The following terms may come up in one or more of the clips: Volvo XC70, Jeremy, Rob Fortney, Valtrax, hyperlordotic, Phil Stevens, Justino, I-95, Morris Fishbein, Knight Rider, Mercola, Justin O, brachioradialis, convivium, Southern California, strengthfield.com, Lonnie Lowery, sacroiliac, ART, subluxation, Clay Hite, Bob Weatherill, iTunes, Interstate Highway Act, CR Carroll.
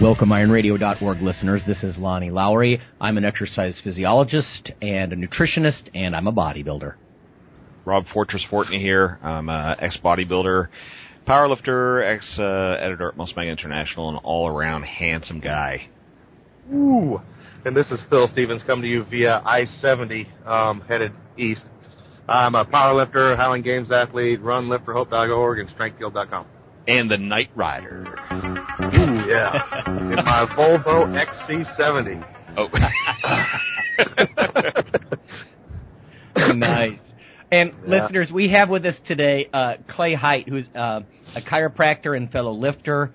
Welcome, ironradio.org listeners. This is Lonnie Lowery. I'm an exercise physiologist and a nutritionist, and I'm a bodybuilder. Rob Fortney here. I'm an ex-bodybuilder, powerlifter, ex-editor at MuscleMag International, and all-around handsome guy. Ooh. And this is Phil Stevens coming to you via I-70, headed east. I'm a powerlifter, Highland Games athlete, runlifterhope.org, and strengthfield.com. And the Knight Rider. Ooh, yeah. In my Volvo XC70. Oh. Nice. And listeners, we have with us today Clay Hite, who's a chiropractor and fellow lifter.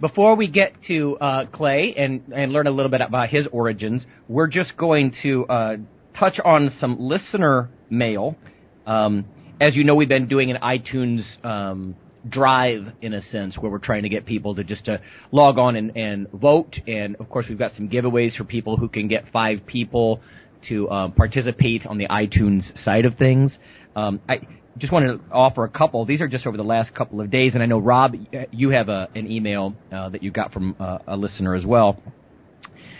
Before we get to Clay and learn a little bit about his origins, we're just going to touch on some listener mail. As you know, we've been doing an iTunes drive, in a sense, where we're trying to get people to just to log on and vote. And, of course, we've got some giveaways for people who can get 5 people to participate on the iTunes side of things. I just wanted to offer a couple. These are just over the last couple of days. And I know, Rob, you have an email that you got from a listener as well.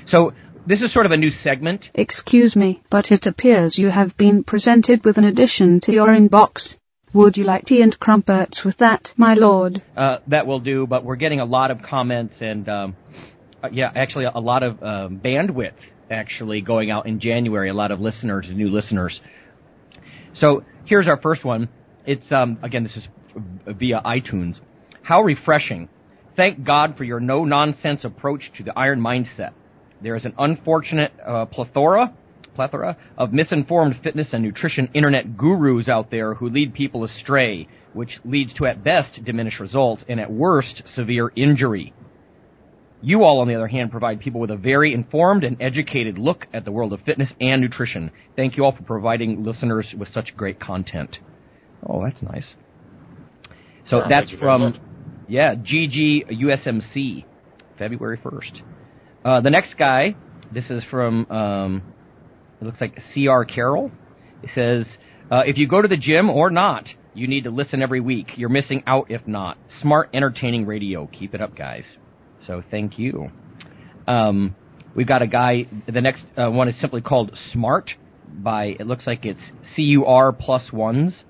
So this is sort of a new segment. Excuse me, but it appears you have been presented with an addition to your inbox. Would you like tea and crumpets with that, my lord? That will do, but we're getting a lot of comments and, actually a lot of bandwidth actually going out in January, a lot of listeners, new listeners. So here's our first one. It's, again, this is via iTunes. How refreshing. Thank God for your no-nonsense approach to the iron mindset. There is an unfortunate plethora of misinformed fitness and nutrition internet gurus out there who lead people astray, which leads to, at best, diminished results and, at worst, severe injury. You all, on the other hand, provide people with a very informed and educated look at the world of fitness and nutrition. Thank you all for providing listeners with such great content. Oh, that's nice. So that's from, GGUSMC, February 1st. The next guy, this is from, it looks like CR Carroll. He says, if you go to the gym or not, you need to listen every week. You're missing out if not. Smart, entertaining radio. Keep it up, guys. So thank you. We've got a guy, the next one is simply called Smart by, it looks like it's CUR plus ones.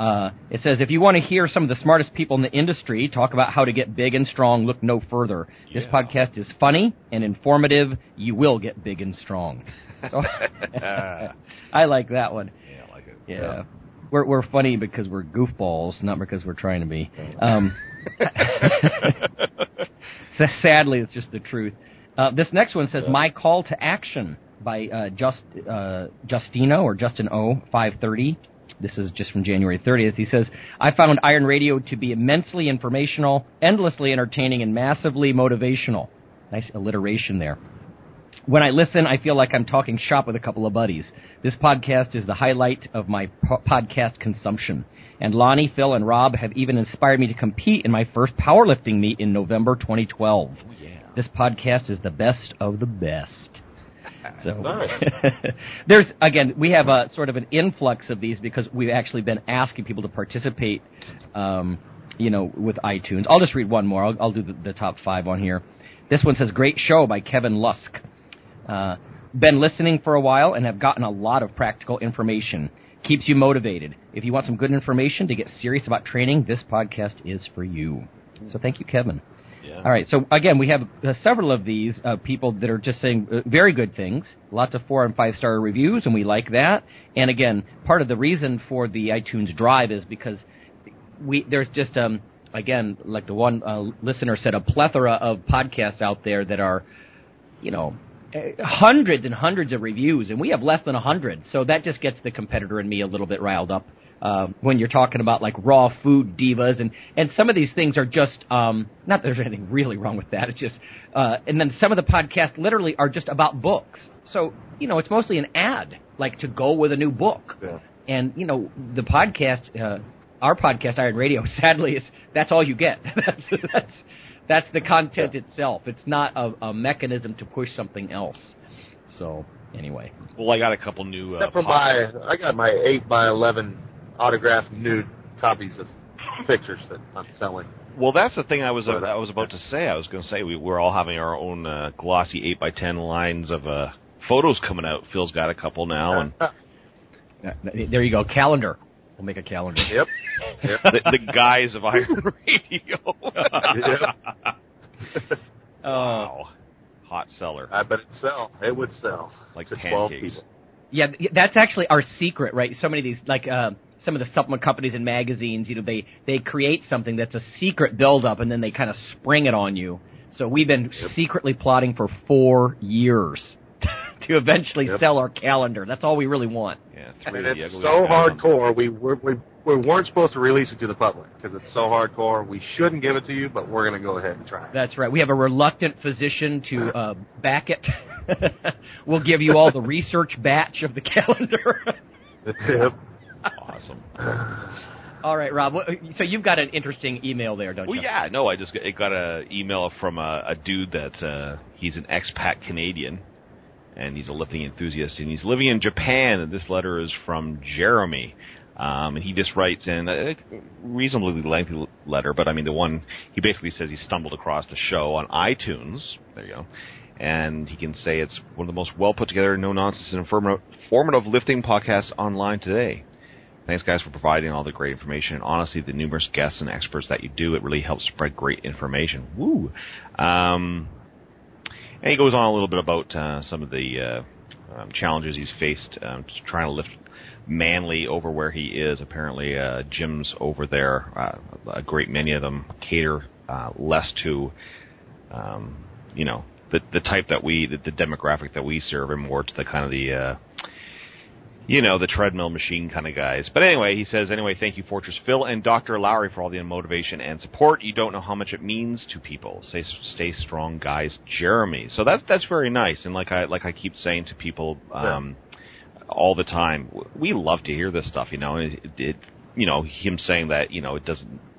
It says, if you want to hear some of the smartest people in the industry talk about how to get big and strong, look no further. Yeah. This podcast is funny and informative. You will get big and strong. So, I like that one. Yeah, I like it. Yeah. We're funny because we're goofballs, not because we're trying to be. Sadly, it's just the truth. This next one says, My Call to Action by Justino or Justin O, 530. This is just from January 30th. He says, I found Iron Radio to be immensely informational, endlessly entertaining, and massively motivational. Nice alliteration there. When I listen, I feel like I'm talking shop with a couple of buddies. This podcast is the highlight of my podcast consumption. And Lonnie, Phil, and Rob have even inspired me to compete in my first powerlifting meet in November 2012. Oh, yeah. This podcast is the best of the best. So there's, again, we have a sort of an influx of these because we've actually been asking people to participate, with iTunes. I'll just read one more. I'll do the top 5 on here. This one says, Great Show by Kevin Lusk. Been listening for a while and have gotten a lot of practical information. Keeps you motivated. If you want some good information to get serious about training, this podcast is for you. So thank you, Kevin. Yeah. All right. So, again, we have several of these people that are just saying very good things, lots of 4- and 5-star reviews, and we like that. And, again, part of the reason for the iTunes drive is because there's just, again, like the one listener said, a plethora of podcasts out there that are, hundreds and hundreds of reviews, and we have less than 100. So that just gets the competitor and me a little bit riled up when you're talking about, like, raw food divas. And some of these things are just not that there's anything really wrong with that. It's just and then some of the podcasts literally are just about books. So, you know, it's mostly an ad, like, to go with a new book. Yeah. And, you know, the podcast, our podcast, Iron Radio, sadly, that's all you get. That's the content itself. It's not a mechanism to push something else. So, anyway. Well, I got a couple new... Except for I got my 8x11 autographed nude copies of pictures that I'm selling. Well, that's the thing I was about to say. I was going to say we're all having our own glossy 8x10 lines of photos coming out. Phil's got a couple now. And there you go. Calendar. We'll make a calendar. Yep. the guise of Iron Radio. Wow. Hot seller. I bet it'd sell. It would sell. Like to pancakes. Yeah, that's actually our secret, right? So many of these, like some of the supplement companies and magazines, you know, they create something that's a secret buildup, and then they kind of spring it on you. So we've been secretly plotting for 4 years to eventually sell our calendar. That's all we really want. Yeah, it's really and it's so hardcore. We weren't supposed to release it to the public because it's so hardcore. We shouldn't give it to you, but we're going to go ahead and try it. That's right. We have a reluctant physician to back it. We'll give you all the research batch of the calendar. Yep. Awesome. All right, Rob. So you've got an interesting email there, don't you? Yeah. No, I just got an email from a dude that he's an expat Canadian. And he's a lifting enthusiast, and he's living in Japan. And this letter is from Jeremy, and he just writes in a reasonably lengthy letter. But I mean, he basically says he stumbled across the show on iTunes. There you go, and he can say it's one of the most well put together, no nonsense, and informative lifting podcasts online today. Thanks, guys, for providing all the great information. And honestly, the numerous guests and experts that you do, it really helps spread great information. Woo. And he goes on a little bit about some of the challenges he's faced trying to lift manly over where he is. Apparently, gyms over there, a great many of them cater less to, you know, the type that the demographic that we serve, and more to the kind of the, you know, the treadmill machine kind of guys. But anyway, he says, thank you, Fortress Phil and Dr. Lowry, for all the motivation and support. You don't know how much it means to people. Stay strong, guys, Jeremy. So that's very nice. And like I keep saying to people all the time, we love to hear this stuff. You know, it you know, him saying that, you know,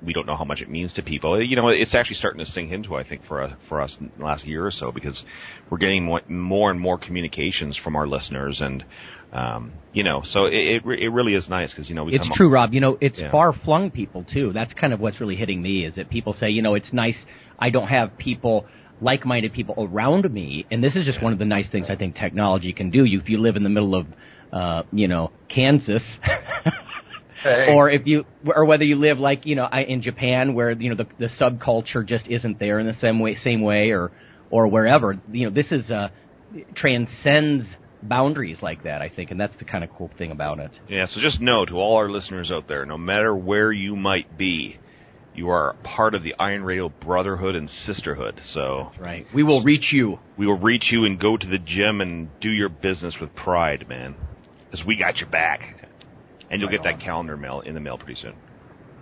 we don't know how much it means to people. You know, it's actually starting to sink into, I think, for us in the last year or so, because we're getting more and more communications from our listeners. And, you know, so it really is nice because, you know, it's true, Rob. You know, it's far-flung people, too. That's kind of what's really hitting me, is that people say, you know, it's nice. I don't have people, like-minded people around me. And this is just one of the nice things I think technology can do. If you live in the middle of, you know, Kansas or whether you live like, you know, in Japan, where, you know, the subculture just isn't there in the same way or wherever, you know, this is transcends boundaries like that, I think, and that's the kind of cool thing about it. Yeah, so just know, to all our listeners out there, no matter where you might be, you are part of the Iron Radio brotherhood and sisterhood. So that's right. We will reach you. We will reach you, and go to the gym and do your business with pride, man, because we got your back. And you'll get that calendar mail in the mail pretty soon.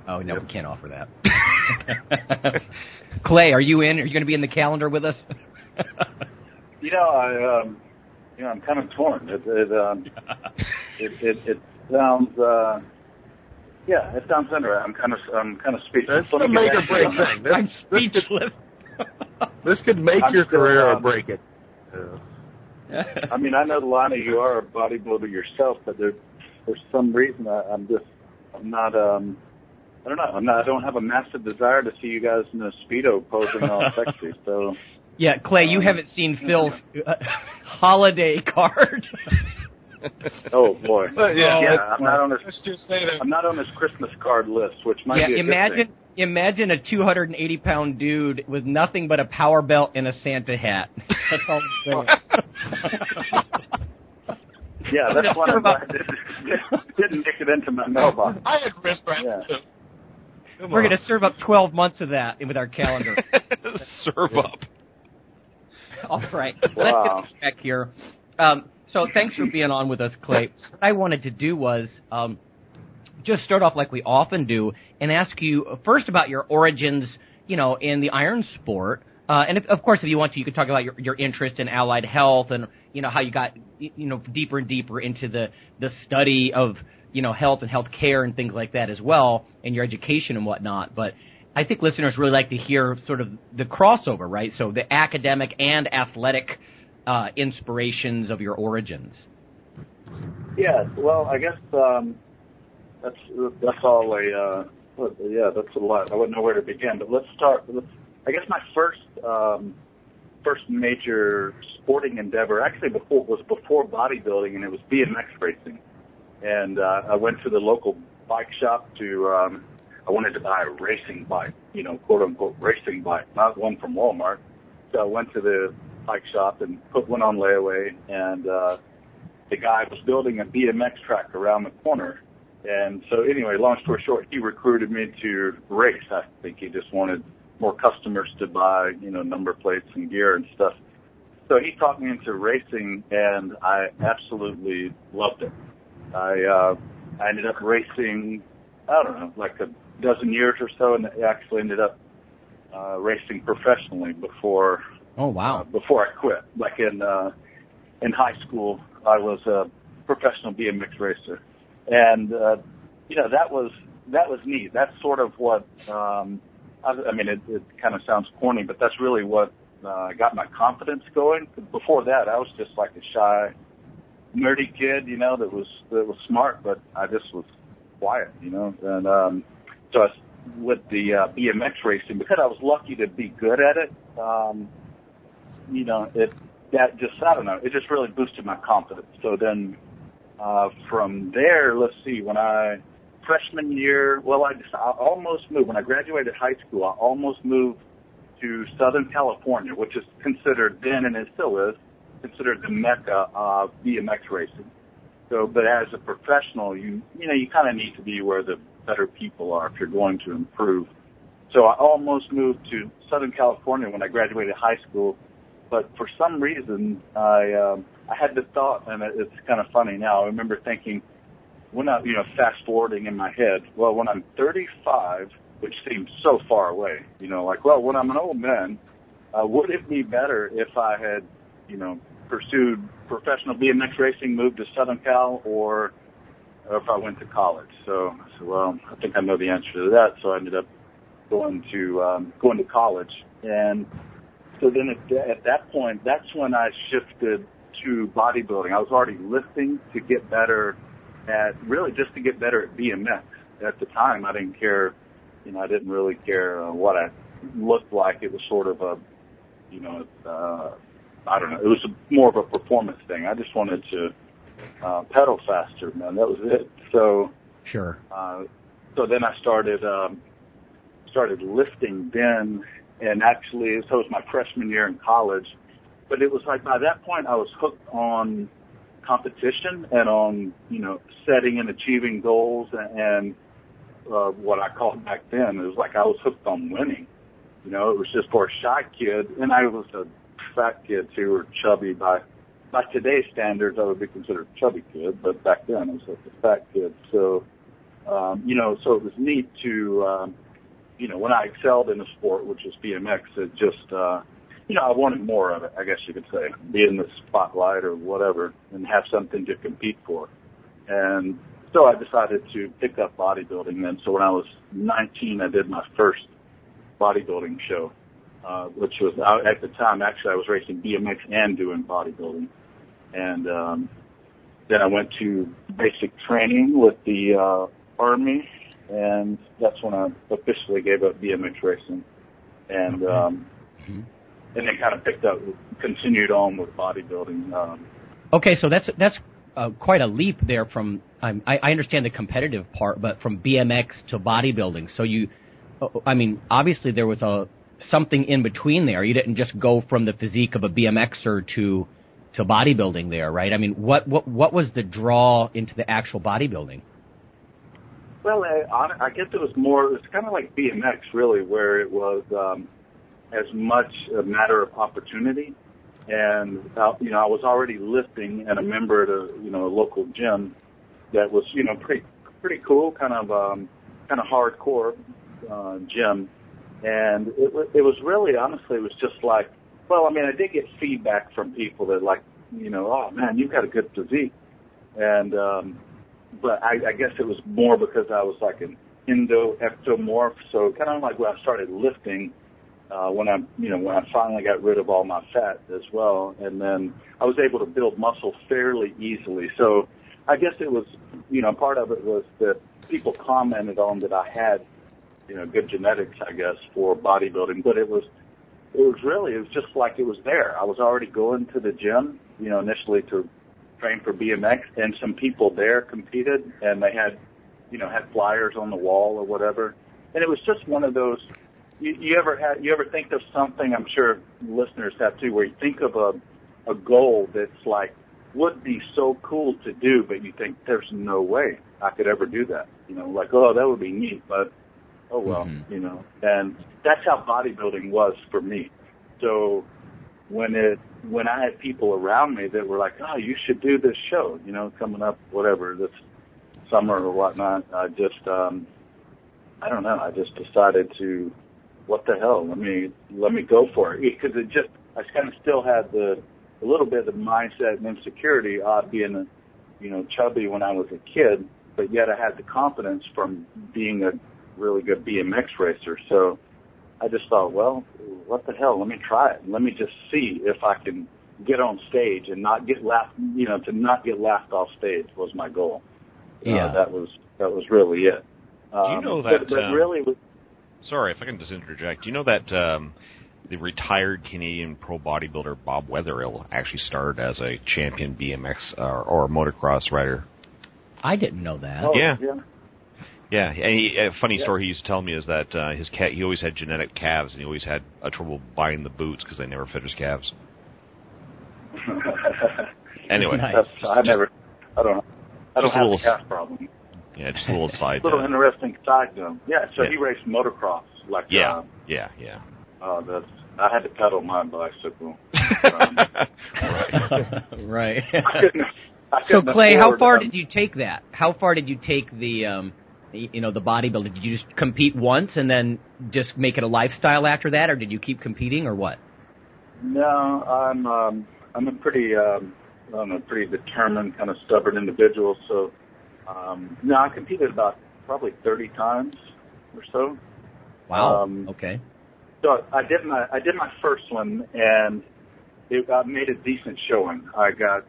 Oh, no, we can't offer that. Clay, are you in? Are you going to be in the calendar with us? You know, I'm kind of torn. It sounds, it sounds under. I'm kind of speechless. This is a make or break thing. I'm speechless. This could make your career or break it. I mean, I know, Lonnie, you are a bodybuilder yourself, but for some reason, I don't have a massive desire to see you guys in a Speedo posing all sexy, so. Yeah, Clay, you haven't seen Phil's holiday card. Oh, boy. I'm not on his Christmas card list, which might be a good thing. Imagine a 280-pound dude with nothing but a power belt and a Santa hat. That's all I'm saying. Yeah, that's why I didn't nick it into my mailbox. I had wristbands. Yeah. We're going to serve up 12 months of that with our calendar. Serve up. All right. Wow. Let's get back here. So thanks for being on with us, Clay. What I wanted to do was just start off like we often do and ask you first about your origins, you know, in the iron sport. And if, of course, if you want to, you could talk about your interest in allied health and, you know, how you got, you know, deeper and deeper into the study of, you know, health and health care and things like that as well, and your education and whatnot. But I think listeners really like to hear sort of the crossover, right? So the academic and athletic inspirations of your origins. Yeah, well, I guess that's all that's a lot. I wouldn't know where to begin, but let's start. I guess my first major sporting endeavor actually was before bodybuilding, and it was BMX racing. And I went to the local bike shop to I wanted to buy a racing bike, you know, quote unquote racing bike, not one from Walmart. So I went to the bike shop and put one on layaway, and the guy was building a BMX track around the corner. And so anyway, long story short, he recruited me to race. I think he just wanted more customers to buy, you know, number plates and gear and stuff. So he taught me into racing, and I absolutely loved it. I ended up racing, I don't know, like 12 years or so, and I actually ended up racing professionally before. Oh wow! Before I quit, like in high school, I was a professional BMX racer, and you know that was neat. That's sort of what it kind of sounds corny, but that's really what got my confidence going. Before that, I was just like a shy, nerdy kid, you know, that was smart, but I just was quiet, you know. And so with the BMX racing, because I was lucky to be good at it, you know, it just really boosted my confidence. So then from there, let's see, when I freshman year, well, I almost moved. When I graduated high school, I almost moved to Southern California, which is considered then, and it still is, considered the mecca of BMX racing. So, but as a professional, you know, you kind of need to be where the better people are if you're going to improve. So I almost moved to Southern California when I graduated high school, but for some reason I had the thought, and it's kind of funny now. I remember thinking, when I, you know, fast forwarding in my head, well, when I'm 35, which seems so far away, you know, like, well, when I'm an old man, would it be better if I had, you know, pursued professional BMX racing, moved to Southern Cal, or if I went to college? So I said, well, I think I know the answer to that. So I ended up going to college. And so then at that point, that's when I shifted to bodybuilding. I was already lifting to get better at BMX. At the time, I didn't care, you know, I didn't really care what I looked like. It was sort of a, you know, I don't know. It was more of a performance thing. I just wanted to pedal faster, man. That was it. So sure. So then I started lifting then, and actually, so it was my freshman year in college. But it was like by that point, I was hooked on competition and on, you know, setting and achieving goals, and what I called back then, it was like I was hooked on winning. You know, it was just for a shy kid, and I was a fat kid who were chubby by today's standards. I would be considered a chubby kid, but back then I was like a fat kid. So you know, so it was neat to you know, when I excelled in a sport, which is BMX, it just you know, I wanted more of it, I guess you could say, be in the spotlight or whatever and have something to compete for. And so I decided to pick up bodybuilding then. So when I was 19, I did my first bodybuilding show. Which was, at the time, actually, I was racing BMX and doing bodybuilding. And then I went to basic training with the Army, and that's when I officially gave up BMX racing. And and then kind of continued on with bodybuilding. Okay, so that's quite a leap there from, I understand the competitive part, but from BMX to bodybuilding. So you, I mean, obviously there was something in between there. You didn't just go from the physique of a BMXer to bodybuilding there, right? I mean, what was the draw into the actual bodybuilding? Well, I guess it was more, it's kind of like BMX really, where it was as much a matter of opportunity. And, you know, I was already lifting and a member at a, you know, a local gym that was, you know, pretty cool, kind of hardcore gym. And it was really, honestly, it was just like, well, I mean, I did get feedback from people that, like, you know, oh, man, you've got a good physique. And, but I guess it was more because I was like an endo-ectomorph, so kind of like when I started lifting, when I finally got rid of all my fat as well, and then I was able to build muscle fairly easily. So I guess it was, you know, part of it was that people commented on that I had, you know, good genetics, I guess, for bodybuilding, but it was just like it was there. I was already going to the gym, you know, initially to train for BMX, and some people there competed, and they had, you know, had flyers on the wall or whatever, and it was just one of those. You ever think of something? I'm sure listeners have too, where you think of a goal that's like would be so cool to do, but you think there's no way I could ever do that. You know, like, oh, that would be neat, but oh well, mm-hmm. You know. And that's how bodybuilding was for me. So when I had people around me that were like, oh, you should do this show, you know, coming up, whatever, this summer or whatnot. I just I don't know. I just decided to. What the hell? Let me go for it, because it just I kind of still had a little bit of mindset and insecurity of being, you know, chubby when I was a kid, but yet I had the confidence from being a really good BMX racer. So I just thought, well, what the hell? Let me try it. Let me just see if I can get on stage and not get laughed. You know, to not get laughed off stage was my goal. Yeah, that was really it. Do you know that? But really. Sorry, if I can just interject. Do you know that the retired Canadian pro bodybuilder Bob Weatherill actually started as a champion BMX or motocross rider? I didn't know that. Oh, yeah. And a funny story he used to tell me is that his cat he always had genetic calves, and he always had trouble buying the boots because they never fit his calves. Anyway, nice. I don't have a calf problem. Yeah, just a little side. Interesting side to him. Yeah, so he raced motocross. Like yeah. I had to pedal my bicycle. Right. I couldn't Clay, how far did you take that? How far did you take the bodybuilding? Did you just compete once and then just make it a lifestyle after that, or did you keep competing, or what? No, I'm a pretty pretty determined, kind of stubborn individual, so. No, I competed about probably 30 times or so. Wow. Okay. So I did my first one, and I made a decent showing. I got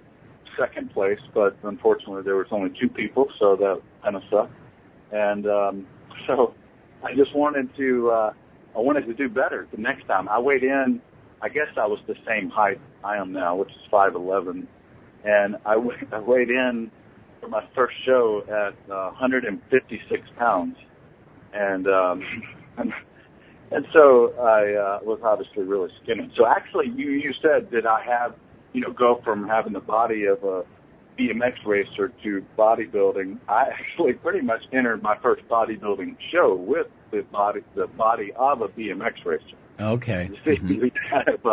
second place, but unfortunately there was only two people, so that kind of sucked. And so I just wanted to do better the next time. I weighed in. I guess I was the same height I am now, which is 5'11", and I weighed in. For my first show at 156 pounds, and so I was obviously really skinny. So actually, you said that I have, you know, go from having the body of a BMX racer to bodybuilding. I actually pretty much entered my first bodybuilding show with the body of a BMX racer. Okay. Mm-hmm.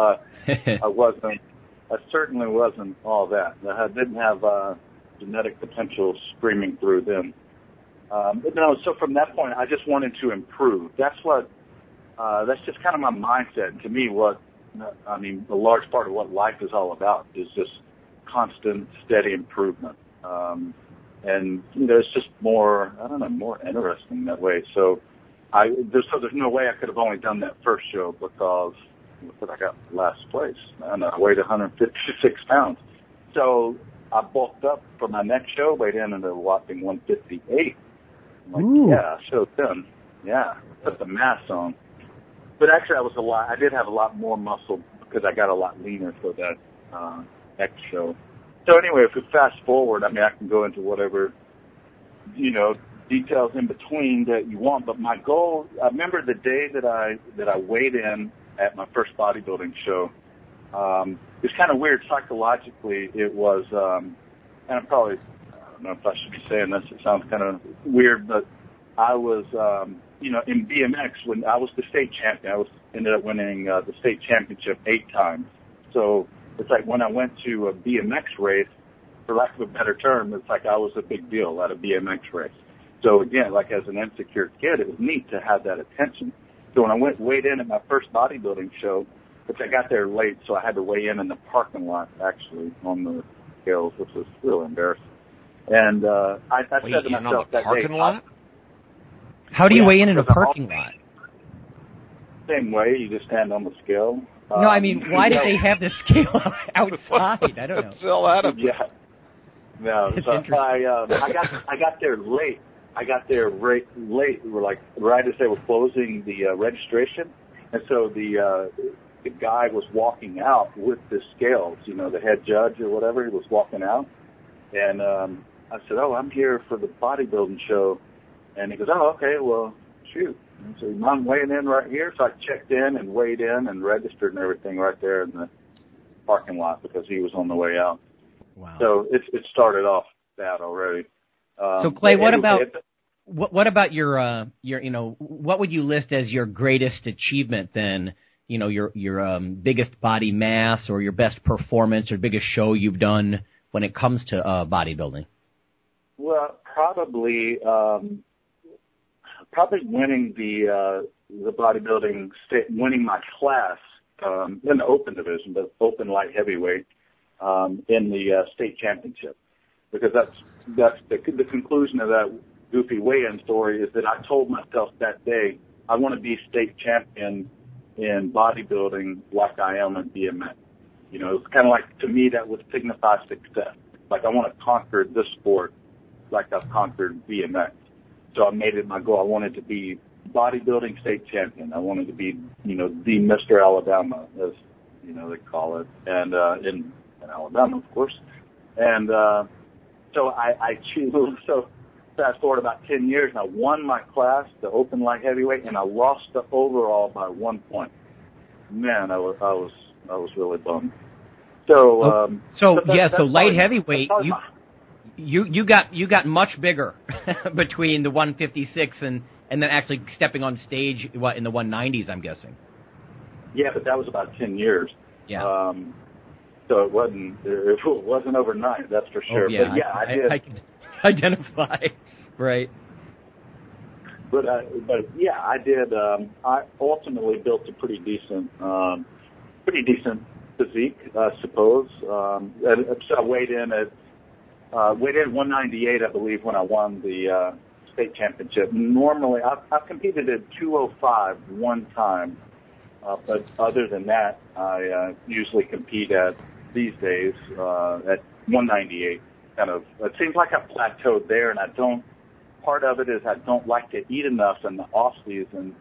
I certainly wasn't all that. I didn't have. Genetic potential screaming through them. So from that point, I just wanted to improve. That's what. That's just kind of my mindset. To me, a large part of what life is all about is just constant, steady improvement. And you know, it's just more interesting that way. So, there's no way I could have only done that first show because I got last place. I weighed 156 pounds. So. I bulked up for my next show, weighed in at a whopping 158. I'm like, ooh. Yeah, I showed them. Yeah, put the mass on. But actually, I did have a lot more muscle because I got a lot leaner for that next show. So anyway, if we fast forward, I mean, I can go into whatever, you know, details in between that you want. But my goal, I remember the day that I weighed in at my first bodybuilding show. It's kind of weird psychologically. It was, and I don't know if I should be saying this. It sounds kind of weird, but I was, in BMX when I was the state champion. I ended up winning the state championship 8 times. So it's like when I went to a BMX race, for lack of a better term, it's like I was a big deal at a BMX race. So again, like as an insecure kid, it was neat to have that attention. So when I went weighed in at my first bodybuilding show, which I got there late, so I had to weigh in the parking lot, actually, on the scales, which was real embarrassing. And I said to myself that day. Parking lot? How do you weigh in a parking lot? Same way, you just stand on the scale. No, I mean, why did they have the scale outside? I don't know. It's still out of it. No, so I got there late. I got there right late. We're like right as they were closing the registration, and so the guy was walking out with the scales. You know, the head judge or whatever, he was walking out, and I said, "Oh, I'm here for the bodybuilding show," and he goes, "Oh, okay, well, shoot." And so I'm weighing in right here, so I checked in and weighed in and registered and everything right there in the parking lot because he was on the way out. Wow. So it started off that already. So Clay, what about your you know, what would you list as your greatest achievement then? You know, your biggest body mass or your best performance or biggest show you've done when it comes to bodybuilding? Well, probably winning the bodybuilding state, winning my class in the open division, but open light heavyweight. In the state championship, because that's the conclusion of that goofy weigh-in story is that I told myself that day I want to be state champion in bodybuilding like I am in BMX. You know, it's kind of like, to me, that would signify success. Like I want to conquer this sport like I've conquered BMX. So I made it my goal. I wanted to be bodybuilding state champion. I wanted to be, you know, the Mr. Alabama, as, you know, they call it. And in Alabama, of course. And so I chose. So fast forward about 10 years, and I won my class, the open light heavyweight, and I lost the overall by 1 point. Man, I was really bummed. So so light heavyweight, you got much bigger between the 156 and then actually stepping on stage in the 190s, I'm guessing. Yeah, but that was about 10 years. Yeah. So it wasn't overnight, that's for sure. Oh, yeah. But yeah, I did. I can identify, right? But yeah, I did. I ultimately built a pretty decent physique, I suppose. So I weighed in 198, I believe, when I won the state championship. Normally, I've competed at 205 one time, but other than that, I usually compete at. These days at 198, kind of. It seems like I plateaued there, and I don't. Part of it is I don't like to eat enough in the off season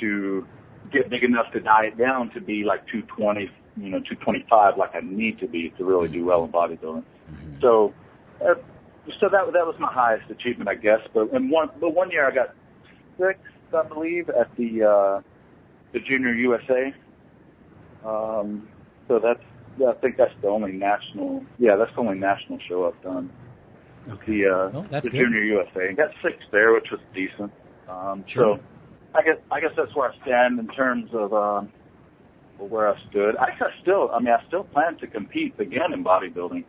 to get big enough to diet down to be like 220, you know, 225, like I need to be to really do well in bodybuilding. So, that was my highest achievement, I guess. But 1 year I got sixth, I believe, at the Junior USA. So that's. I think that's the only national. Yeah, that's the only national show I've done. Okay. The Junior USA. Got sixth there, which was decent. Sure. So, I guess that's where I stand in terms of where I stood. I still plan to compete again in bodybuilding.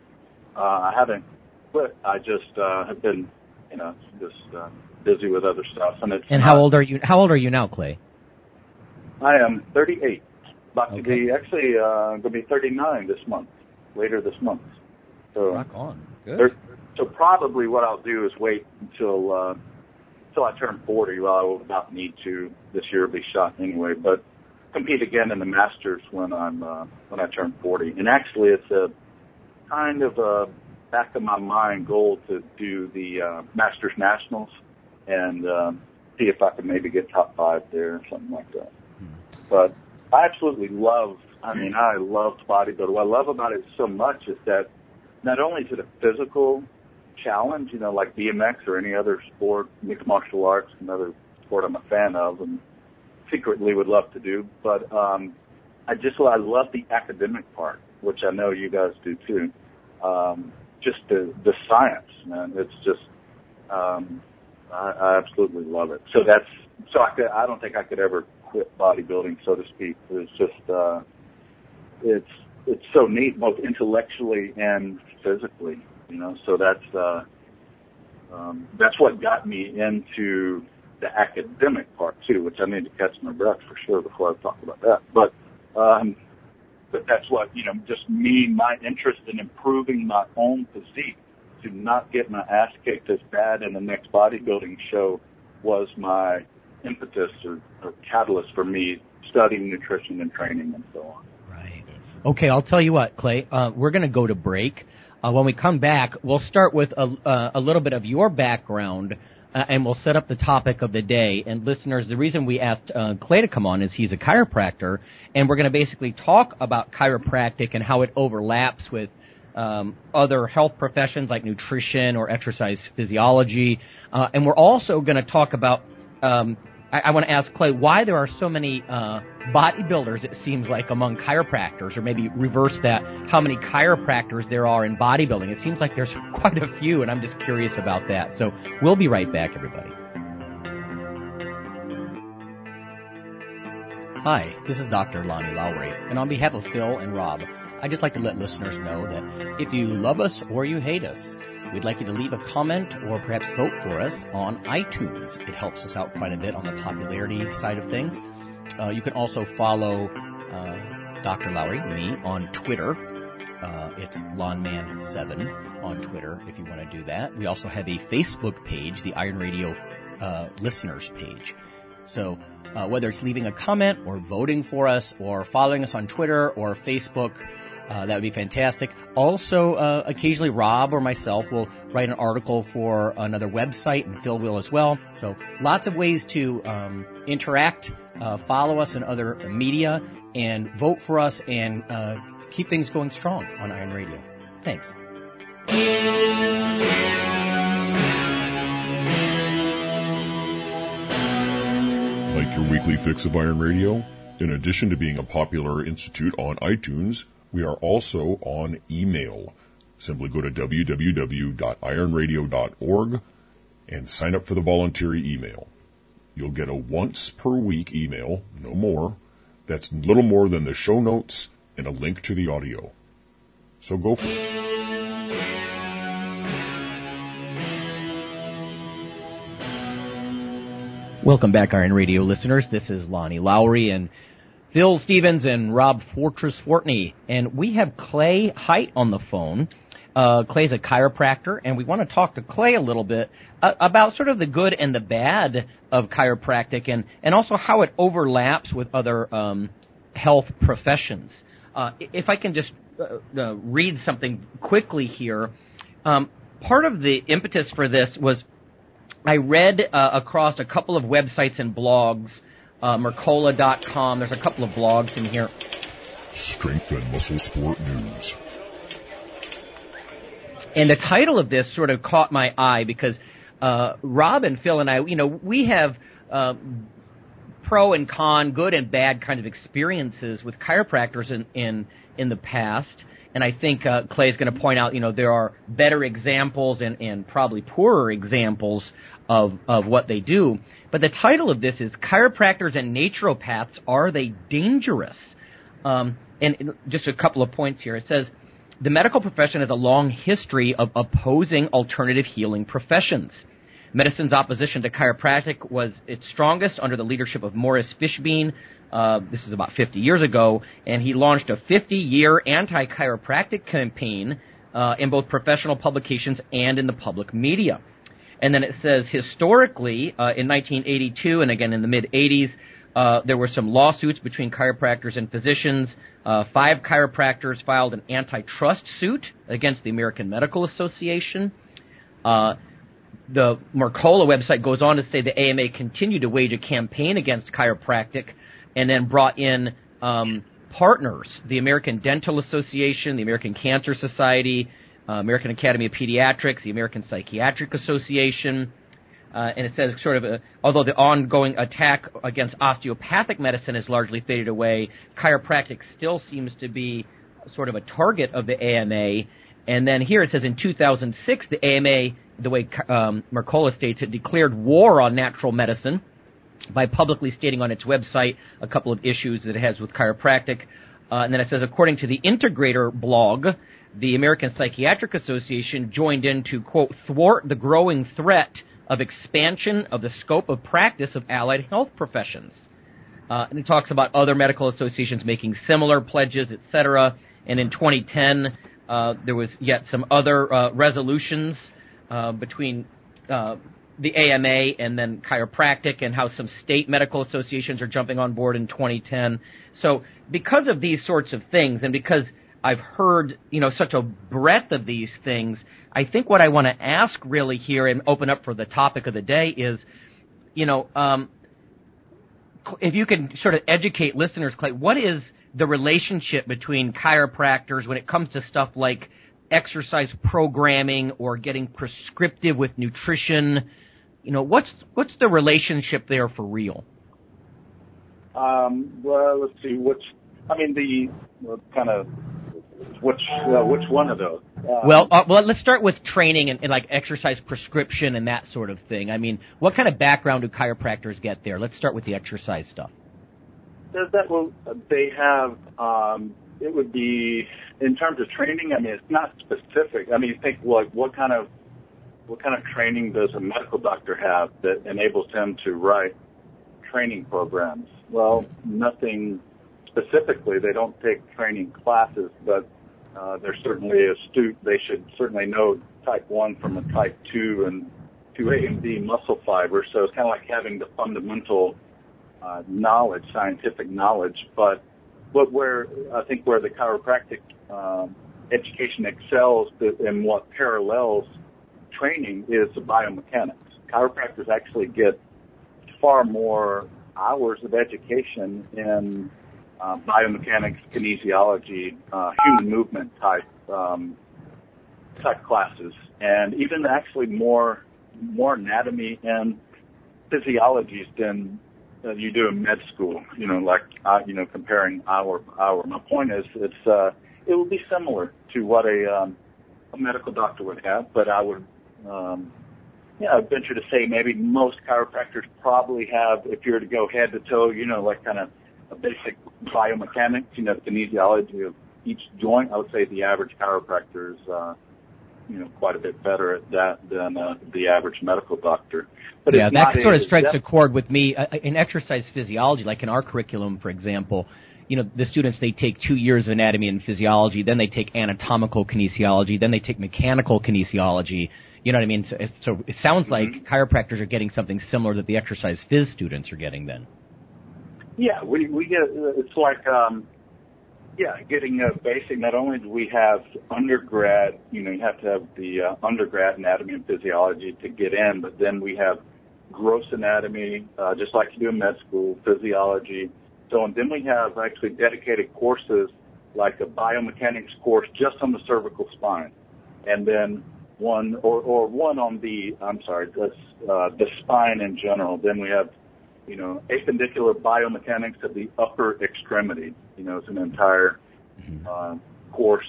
I haven't quit. I just have been, you know, just busy with other stuff. And how old are you? How old are you now, Clay? I am 38. About to be actually going to be 39 this month, later this month. So rock on. Good. So probably what I'll do is wait until I turn 40. Well, I will not need to this year, be shot anyway, but compete again in the Masters when I turn 40. And actually, it's a kind of a back of my mind goal to do the Masters Nationals and see if I can maybe get top five there or something like that. But I absolutely love. I mean, I loved bodybuilding. What I love about it so much is that not only is it a physical challenge, you know, like BMX or any other sport, mixed martial arts, another sport I'm a fan of and secretly would love to do, but I love the academic part, which I know you guys do too. Just the science, man. It's just I absolutely love it. So that's I don't think I could ever. Bodybuilding, so to speak, it's it's so neat, both intellectually and physically, you know. So that's what got me into the academic part too, which I need to catch my breath for sure before I talk about that. But that's what, you know, just me, my interest in improving my own physique to not get my ass kicked as bad in the next bodybuilding show was my impetus or catalyst for me studying nutrition and training and so on. Right. Okay, I'll tell you what, Clay, we're going to go to break. When we come back, we'll start with a little bit of your background, and we'll set up the topic of the day. And listeners, the reason we asked Clay to come on is he's a chiropractor, and we're going to basically talk about chiropractic and how it overlaps with other health professions like nutrition or exercise physiology. And we're also going to talk about I want to ask Clay why there are so many bodybuilders, it seems like, among chiropractors, or maybe reverse that, how many chiropractors there are in bodybuilding. It seems like there's quite a few, and I'm just curious about that. So we'll be right back, everybody. Hi, this is Dr. Lonnie Lowery, and on behalf of Phil and Rob, I'd just like to let listeners know that if you love us or you hate us, we'd like you to leave a comment or perhaps vote for us on iTunes. It helps us out quite a bit on the popularity side of things. You can also follow Dr. Lowery, me, on Twitter. It's Lawnman7 on Twitter if you want to do that. We also have a Facebook page, the Iron Radio listeners page. So whether it's leaving a comment or voting for us or following us on Twitter or Facebook, that would be fantastic. Also, occasionally Rob or myself will write an article for another website, and Phil will as well. So lots of ways to interact, follow us in other media, and vote for us, and keep things going strong on Iron Radio. Thanks. Like your weekly fix of Iron Radio? In addition to being a popular institute on iTunes, we are also on email. Simply go to www.ironradio.org and sign up for the voluntary email. You'll get a once-per-week email, no more, that's little more than the show notes and a link to the audio. So go for it. Welcome back, Iron Radio listeners. This is Lonnie Lowery and Phil Stevens and Rob Fortney, and we have Clay Hite on the phone. Clay's a chiropractor, and we want to talk to Clay a little bit about sort of the good and the bad of chiropractic, and also how it overlaps with other health professions. If I can just read something quickly here. Part of the impetus for this was I read across a couple of websites and blogs, Mercola.com. There's a couple of blogs in here. Strength and Muscle Sport News. And the title of this sort of caught my eye because Rob and Phil and I, you know, we have pro and con, good and bad kind of experiences with chiropractors in the past. And I think Clay's going to point out, you know, there are better examples and probably poorer examples of what they do. But the title of this is Chiropractors and Naturopaths, Are They Dangerous? And just a couple of points here. It says, the medical profession has a long history of opposing alternative healing professions. Medicine's opposition to chiropractic was its strongest under the leadership of Morris Fishbein. This is about 50 years ago, and he launched a 50-year anti-chiropractic campaign in both professional publications and in the public media. And then it says, historically, in 1982 and again in the mid-'80s, there were some lawsuits between chiropractors and physicians. 5 chiropractors filed an antitrust suit against the American Medical Association. The Mercola website goes on to say the AMA continued to wage a campaign against chiropractic, and then brought in partners, the American Dental Association, the American Cancer Society, American Academy of Pediatrics, the American Psychiatric Association. And it says sort of, although the ongoing attack against osteopathic medicine has largely faded away, chiropractic still seems to be sort of a target of the AMA. And then here it says in 2006, the AMA, the way Mercola states it, declared war on natural medicine by publicly stating on its website a couple of issues that it has with chiropractic. And then it says, according to the Integrator blog, the American Psychiatric Association joined in to, quote, thwart the growing threat of expansion of the scope of practice of allied health professions. And it talks about other medical associations making similar pledges, et cetera. And in 2010, there was yet some other resolutions between the AMA and then chiropractic, and how some state medical associations are jumping on board in 2010. So because of these sorts of things, and because I've heard, you know, such a breadth of these things, I think what I want to ask really here and open up for the topic of the day is, you know, if you can sort of educate listeners, Clay, what is the relationship between chiropractors when it comes to stuff like exercise programming or getting prescriptive with nutrition? You know, what's the relationship there for real? Well, let's see. Which one of those? Well, let's start with training and like exercise prescription and that sort of thing. I mean, what kind of background do chiropractors get there? Let's start with the exercise stuff. They have. It would be in terms of training. I mean, it's not specific. I mean, you think like what kind of training does a medical doctor have that enables him to write training programs? Well, nothing specifically. They don't take training classes, but they're certainly astute. They should certainly know type 1 from a type 2 and 2A and B muscle fiber. So it's kind of like having the fundamental knowledge, scientific knowledge. But where the chiropractic education excels and what parallels training is the biomechanics. Chiropractors actually get far more hours of education in biomechanics, kinesiology, human movement type classes, and even actually more anatomy and physiologies than you do in med school. You know, like comparing hour by hour. My point is, it would be similar to what a medical doctor would have, but I would venture to say maybe most chiropractors probably have, if you were to go head to toe, you know, like kind of a basic biomechanics, you know, the kinesiology of each joint. I would say the average chiropractor is, quite a bit better at that than the average medical doctor. But yeah, that sort of strikes a chord with me in exercise physiology. Like in our curriculum, for example, you know, the students, they take 2 years of anatomy and physiology, then they take anatomical kinesiology, then they take mechanical kinesiology. You know what I mean? So it sounds like chiropractors are getting something similar that the exercise phys students are getting then. Yeah, we get, it's like, getting a basic. Not only do we have undergrad, you have to have the undergrad anatomy and physiology to get in, but then we have gross anatomy, just like you do in med school, physiology. So, and then we have actually dedicated courses like a biomechanics course just on the cervical spine. And then the spine in general. Then we have appendicular biomechanics of the upper extremity. It's an entire course,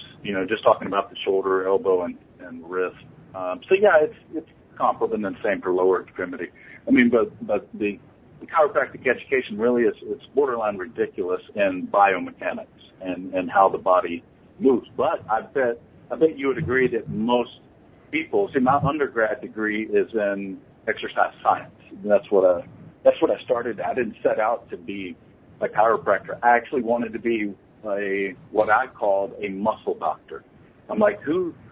just talking about the shoulder, elbow, and wrist. It's comparable and same for lower extremity. I mean, but the chiropractic education really is borderline ridiculous in biomechanics and how the body moves. But I bet you would agree that most people, see, my undergrad degree is in exercise science. That's what I started. I didn't set out to be a chiropractor. I actually wanted to be what I called a muscle doctor. I'm like,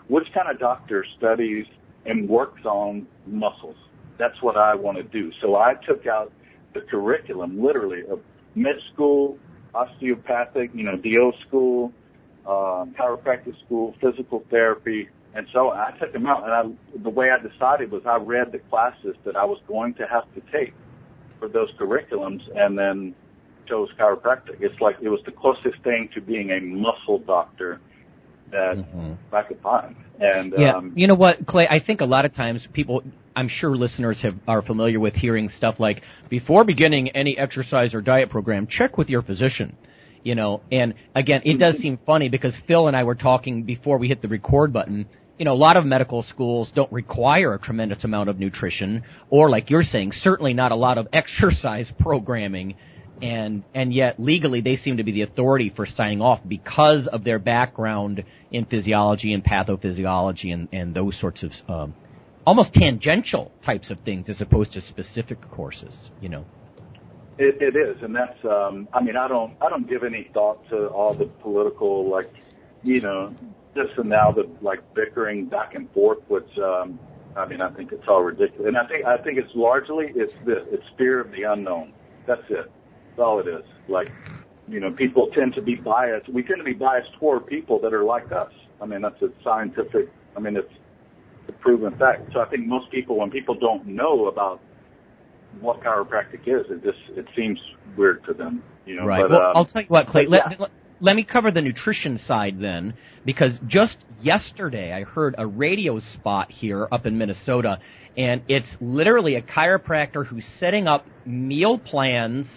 which kind of doctor studies and works on muscles? That's what I want to do. So I took out the curriculum, literally, of med school, osteopathic, DO school, chiropractic school, physical therapy, and so I took them out. And the way I decided was I read the classes that I was going to have to take for those curriculums, and then chose chiropractic. It's like it was the closest thing to being a muscle doctor that I could find. And you know what, Clay? I think a lot of times people, I'm sure listeners are familiar with hearing stuff like, before beginning any exercise or diet program, check with your physician. And again, it does seem funny because Phil and I were talking before we hit the record button. A lot of medical schools don't require a tremendous amount of nutrition, or like you're saying, certainly not a lot of exercise programming. And yet legally they seem to be the authority for signing off because of their background in physiology and pathophysiology and those sorts of almost tangential types of things as opposed to specific courses, you know. It is, and that's I mean, I don't give any thought to all the political, like, you know, this and now, the like bickering back and forth, which I mean, I think it's all ridiculous, and I think it's largely it's fear of the unknown. That's it. That's all it is. Like, you know, people tend to be biased. We tend to be biased toward people that are like us. I mean, that's a scientific. I mean, it's a proven fact. So I think most people, when people don't know about what chiropractic is, it seems weird to them, you know. Right. But, well, I'll tell you what, Clay. Let me cover the nutrition side then, because just yesterday I heard a radio spot here up in Minnesota, and it's literally a chiropractor who's setting up meal plans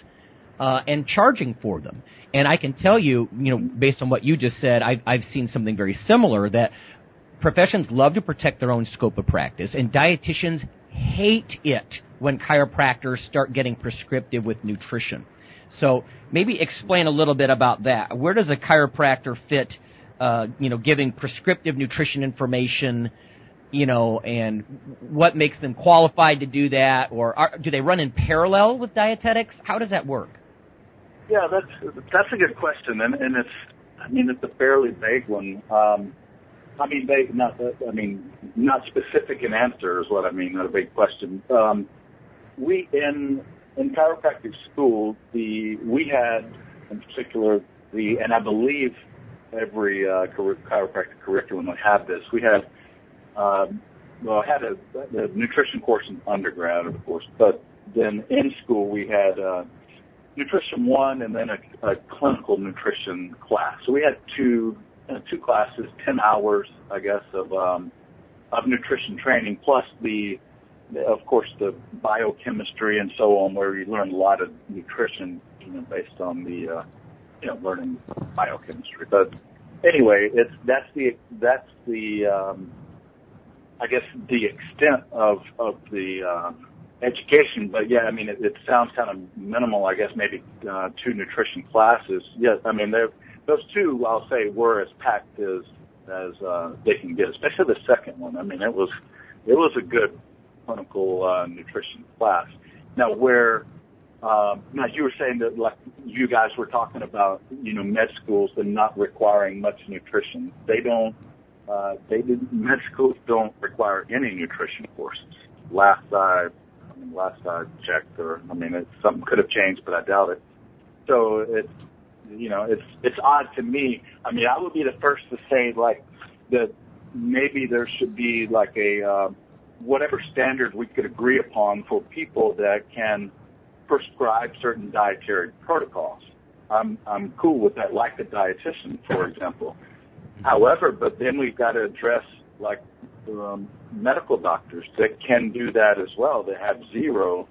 and charging for them. And I can tell you, you know, based on what you just said, I've seen something very similar, that professions love to protect their own scope of practice, and dietitians hate it when chiropractors start getting prescriptive with nutrition. So maybe explain a little bit about that. Where does a chiropractor fit, you know, giving prescriptive nutrition information, you know, and what makes them qualified to do that? Or do they run in parallel with dietetics? How does that work? Yeah, that's a good question. And it's, I mean, it's a fairly vague one. I mean, not specific in answer is what I mean, not a big question. We, in chiropractic school, we had, in particular, and I believe every chiropractic curriculum would have this, we had, I had a nutrition course in undergrad, of course, but then in school we had Nutrition 1 and then a clinical nutrition class. So we had two classes, 10 hours, I guess, of nutrition training, plus of course, the biochemistry and so on, where you learn a lot of nutrition, you know, based on the, you know, learning biochemistry. But anyway, that's the I guess the extent of the, education. But yeah, I mean, it sounds kind of minimal, I guess, maybe, two nutrition classes. Yes, I mean, those two, I'll say, were as packed as they can get, especially the second one. I mean, it was a good clinical nutrition class. Now, where now you were saying that, like, you guys were talking about, you know, med schools and not requiring much nutrition. They don't. Med schools don't require any nutrition courses. Last I checked, something could have changed, but I doubt it. So it's, you know, it's odd to me. I mean, I would be the first to say, like, that maybe there should be, like, a whatever standard we could agree upon for people that can prescribe certain dietary protocols. I'm cool with that, like the dietitian, for example. However, but then we've got to address, like, medical doctors that can do that as well, that have zero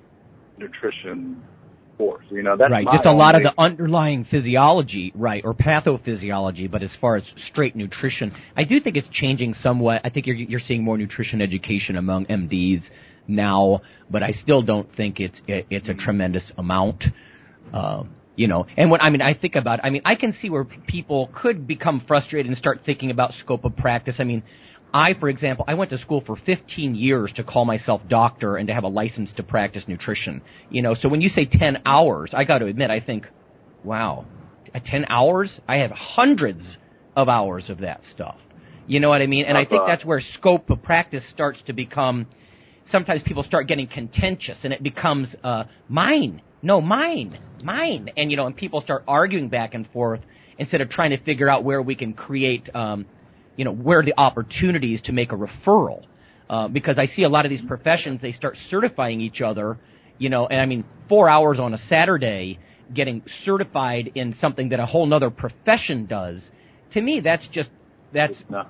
nutrition course. You know, that's right. Just a lot of the underlying physiology, right, or pathophysiology. But as far as straight nutrition, I do think it's changing somewhat. I think you're seeing more nutrition education among MDs now, but I still don't think it's a tremendous amount. You know, and when I think about it, I mean, I can see where people could become frustrated and start thinking about scope of practice. I mean, for example, I went to school for 15 years to call myself doctor and to have a license to practice nutrition. You know, so when you say 10 hours, I got to admit, I think, wow, 10 hours? I have hundreds of hours of that stuff. You know what I mean? And I think that's where scope of practice starts to become, sometimes people start getting contentious, and it becomes mine. And, you know, and people start arguing back and forth instead of trying to figure out where we can create you know, where the opportunities to make a referral, because I see a lot of these professions, they start certifying each other, you know, and I mean, 4 hours on a Saturday getting certified in something that a whole nother profession does. To me, that's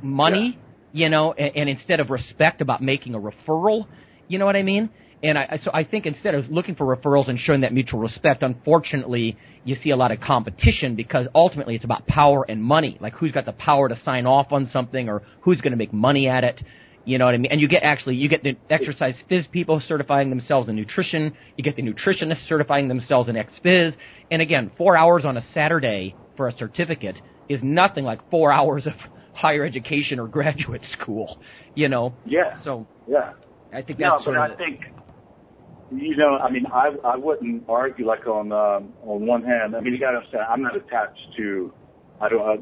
money, yeah. You know, and instead of respect about making a referral, you know what I mean? And so I think instead of looking for referrals and showing that mutual respect, unfortunately, you see a lot of competition, because ultimately it's about power and money, like who's got the power to sign off on something or who's going to make money at it. You know what I mean? And you get you get the exercise phys people certifying themselves in nutrition. You get the nutritionists certifying themselves in ex-phys. And again, 4 hours on a Saturday for a certificate is nothing like 4 hours of higher education or graduate school, you know? Yeah. So yeah, I think that's I wouldn't argue like on one hand. I mean, you got to understand, I'm not attached to.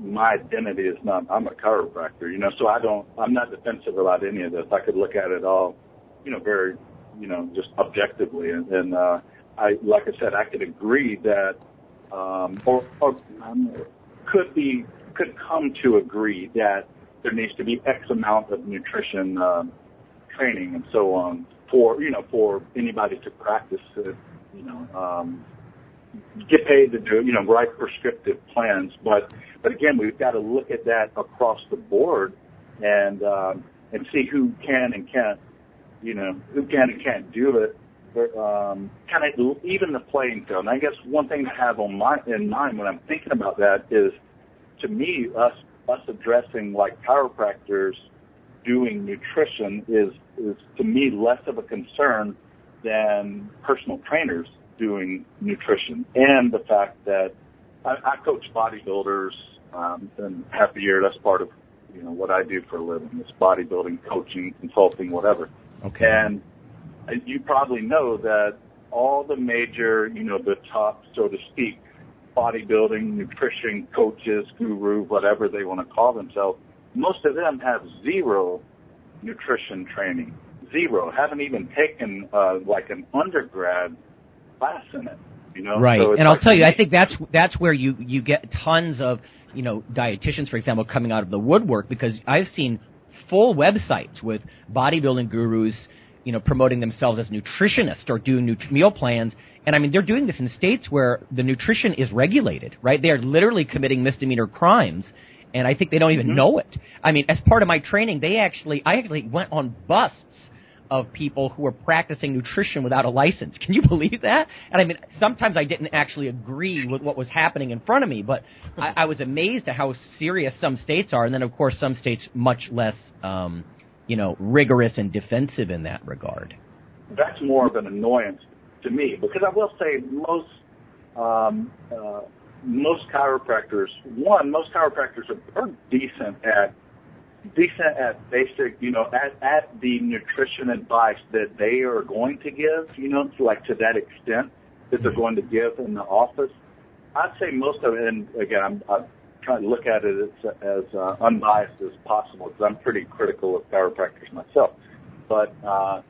My identity is not. I'm a chiropractor, you know. So I'm not defensive about any of this. I could look at it all, you know, very, you know, just objectively. And I, like I said, I could agree that, could come to agree that there needs to be X amount of nutrition training and so on for anybody to practice it, you know, get paid to do, you know, write prescriptive plans. But again, we've got to look at that across the board and see who can and can't, you know, who can and can't do it. But, kind of even the playing field. And I guess one thing to have in mind when I'm thinking about that is, to me, us addressing like chiropractors doing nutrition is to me less of a concern than personal trainers doing nutrition. And the fact that I coach bodybuilders, and half the year that's part of, you know, what I do for a living. It's bodybuilding, coaching, consulting, whatever. Okay. And you probably know that all the major, you know, the top, so to speak, bodybuilding, nutrition coaches, guru, whatever they want to call themselves, most of them have zero nutrition training. Zero. Haven't even taken like an undergrad class in it, you know? Right. So I'll tell you, I think that's where you get tons of, you know, dietitians, for example, coming out of the woodwork, because I've seen full websites with bodybuilding gurus, you know, promoting themselves as nutritionists or doing meal plans. And I mean, they're doing this in states where the nutrition is regulated, right? They are literally committing misdemeanor crimes, and I think they don't even know it. I mean, as part of my training, I actually went on busts of people who were practicing nutrition without a license. Can you believe that? And I mean, sometimes I didn't actually agree with what was happening in front of me, but I was amazed at how serious some states are. And then, of course, some states much less, you know, rigorous and defensive in that regard. That's more of an annoyance to me, because I will say most chiropractors are decent at basic, you know, at the nutrition advice that they are going to give, you know, like to that extent that they're going to give in the office. I'd say most of it, and again, I'm trying to look at it as unbiased as possible, because I'm pretty critical of chiropractors myself. But I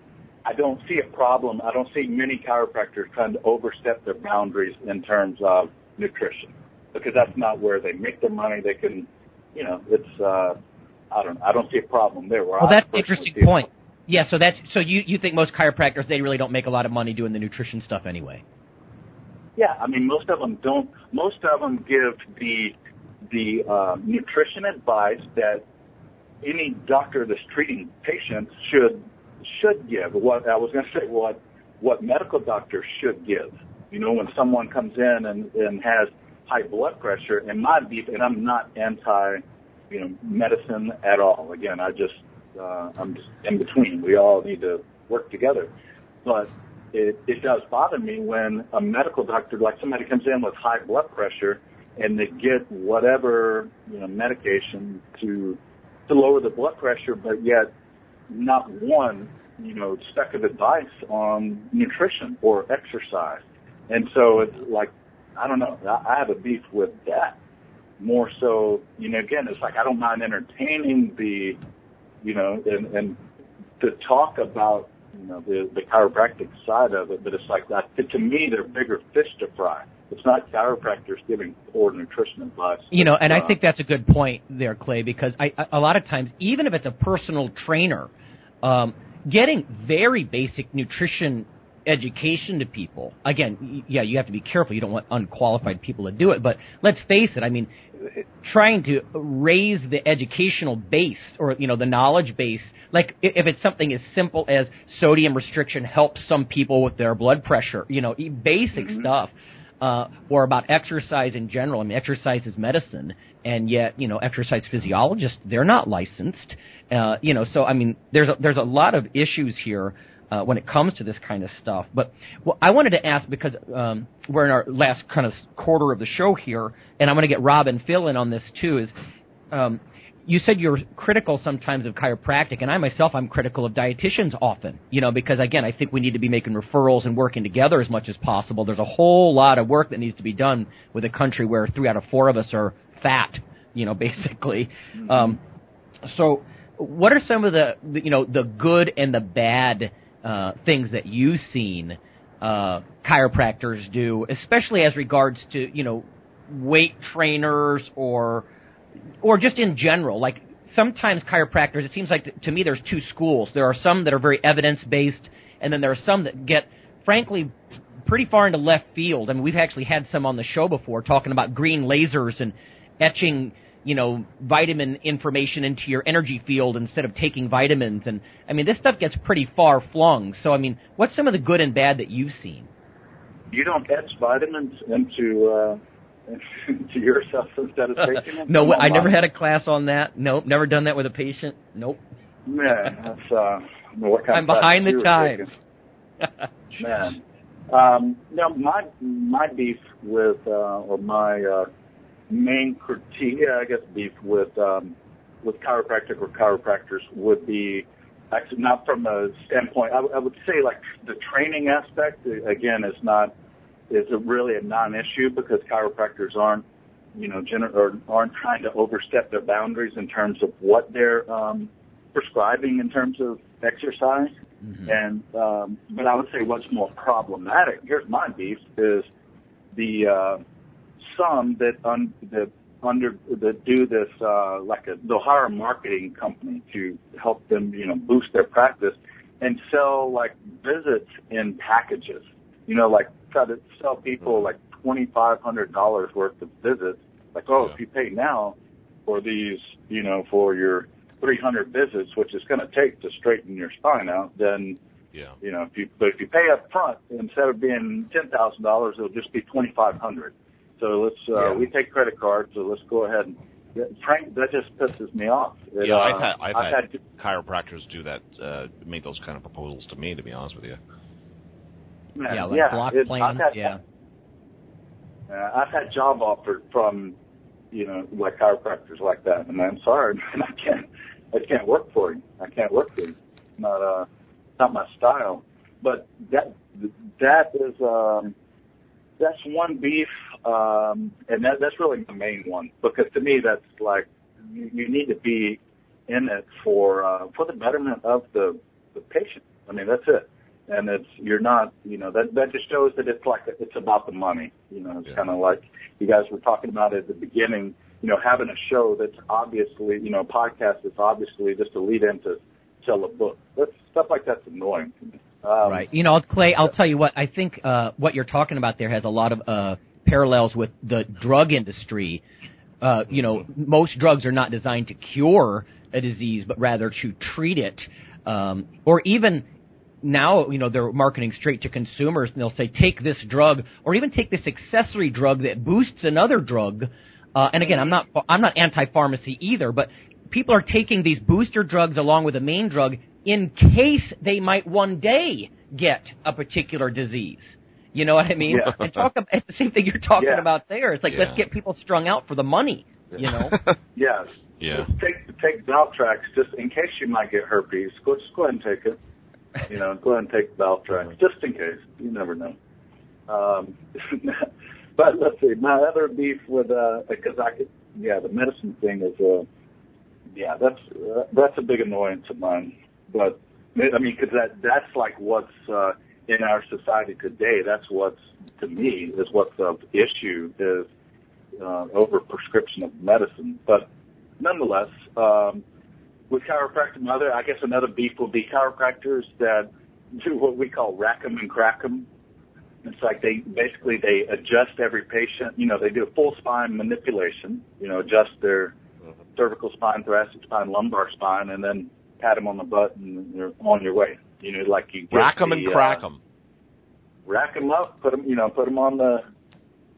don't see a problem. I don't see many chiropractors trying to overstep their boundaries in terms of nutrition, because that's not where they make their money. They can, you know, it's I don't see a problem there. Well, that's an interesting point. Yeah, so you think most chiropractors, they really don't make a lot of money doing the nutrition stuff anyway? Yeah, I mean, most of them don't. Most of them give the nutrition advice that any doctor that's treating patients should give. What I was going to say, what medical doctors should give. You know, when someone comes in and has high blood pressure, in my view, and I'm not anti, you know, medicine at all. Again, I'm just in between. We all need to work together, but it does bother me when a medical doctor, like somebody comes in with high blood pressure, and they get whatever, you know, medication to lower the blood pressure, but yet not one, you know, speck of advice on nutrition or exercise. And so it's like, I don't know, I have a beef with that more so. You know, again, it's like I don't mind entertaining the, you know, and to talk about, you know, the chiropractic side of it, but it's like that, to me, they're bigger fish to fry. It's not chiropractors giving poor nutrition advice. You know, and I think that's a good point there, Clay, because a lot of times, even if it's a personal trainer, getting very basic nutrition education to people, again, yeah, you have to be careful. You don't want unqualified people to do it. But let's face it, I mean, trying to raise the educational base, or, you know, the knowledge base, like if it's something as simple as sodium restriction helps some people with their blood pressure, you know, basic stuff. or about exercise in general. I mean, exercise is medicine, and yet, you know, exercise physiologists, they're not licensed. You know, so, I mean, there's a lot of issues here when it comes to this kind of stuff. But well, I wanted to ask, because we're in our last kind of quarter of the show here, and I want to get Rob and Phil in on this too, is you said you're critical sometimes of chiropractic, and I myself, I'm critical of dietitians often, you know, because, again, I think we need to be making referrals and working together as much as possible. There's a whole lot of work that needs to be done with a country where 3 out of 4 of us are fat, you know, basically. So what are some of the, you know, the good and the bad things that you've seen chiropractors do, especially as regards to, you know, weight trainers or just in general? Like, sometimes chiropractors, it seems like to me there's two schools. There are some that are very evidence-based, and then there are some that get, frankly, pretty far into left field. I mean, we've actually had some on the show before talking about green lasers and etching, you know, vitamin information into your energy field instead of taking vitamins. And, I mean, this stuff gets pretty far-flung. So, I mean, what's some of the good and bad that you've seen? You don't etch vitamins into... to yourself instead of taking them? No, I never had a class on that. Nope, never done that with a patient. Nope. Man, that's what kind I'm of behind the times. Man, now my beef with or my main critique, I guess, beef with chiropractic or chiropractors would be actually not from a standpoint. I would say like the training aspect again is not. Is a really a non-issue because chiropractors aren't, you know, aren't trying to overstep their boundaries in terms of what they're prescribing in terms of exercise. Mm-hmm. And but I would say what's more problematic, here's my beef, is the some that that do this they'll hire a marketing company to help them, you know, boost their practice and sell like visits in packages. You know, like try to sell people like $2,500 worth of visits. Like, oh, yeah. If you pay now for these, you know, for your 300 visits, which it's going to take to straighten your spine out, then, yeah, you know, if you pay up front, instead of being $10,000, it'll just be $2,500. So we take credit cards. So let's go ahead and. Frank, that just pisses me off. I've had chiropractors do that, make those kind of proposals to me. To be honest with you. Man, yeah, like block plans, I've had job offers from, you know, like chiropractors like that, and I'm sorry, man, I can't work for you. I can't work for you. Not my style. But that is that's one beef, and that's really the main one, because to me that's like you need to be in it for the betterment of the patient. I mean, that's it. And you're not, you know, that just shows that it's like, it's about the money. You know, it's kind of like you guys were talking about at the beginning, you know, having a show that's obviously, you know, a podcast that's obviously just a lead in to sell a book. Stuff like that's annoying to me. Right. You know, Clay, I'll tell you what, I think what you're talking about there has a lot of parallels with the drug industry. You know, most drugs are not designed to cure a disease, but rather to treat it, or even... Now, you know, they're marketing straight to consumers, and they'll say, take this drug or even take this accessory drug that boosts another drug. And again, I'm not anti-pharmacy either, but people are taking these booster drugs along with the main drug in case they might one day get a particular disease. You know what I mean? Yeah. And it's the same thing you're talking about there. It's like, let's get people strung out for the money, you know? Yes. Yeah. Just take Valtrax just in case you might get herpes. Just go ahead and take it. You know, go ahead and take Valtrax, just in case. You never know. But let's see, my other beef with, because the medicine thing is, that's a big annoyance of mine. But, I mean, because that's like what's in our society today. That's what's, to me, is what's of issue is over-prescription of medicine. But nonetheless, with chiropractic, I guess another beef will be chiropractors that do what we call rack 'em and crack 'em. It's like they adjust every patient. You know, they do a full spine manipulation. You know, adjust their cervical spine, thoracic spine, lumbar spine, and then pat them on the butt, and you're on your way. You know, like you rack 'em and crack 'em. Rack 'em up, put them on the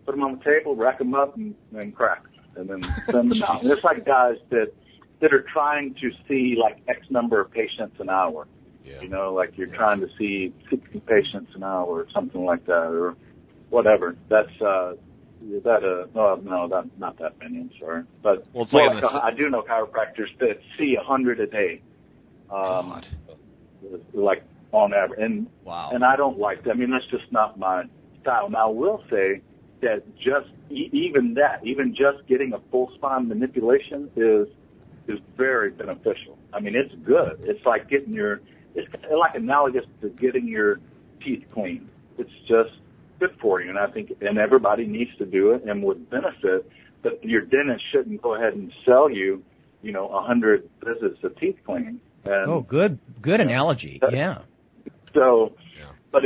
put them on the table, rack them up, and then crack them, and then send them out. And it's like guys that are trying to see like X number of patients an hour. Yeah. You know, like you're trying to see 60 patients an hour or something like that, or whatever. That's that's not that many. I'm sorry, but I do know chiropractors that see 100 a day, like on average. And and I don't like that. I mean, that's just not my style. Now, I will say that even getting a full spine manipulation is very beneficial. I mean, it's good. It's like it's like analogous to getting your teeth cleaned. It's just good for you, and I think everybody needs to do it and would benefit, but your dentist shouldn't go ahead and sell you, 100 visits of teeth cleaning. And, good analogy. Yeah. So, but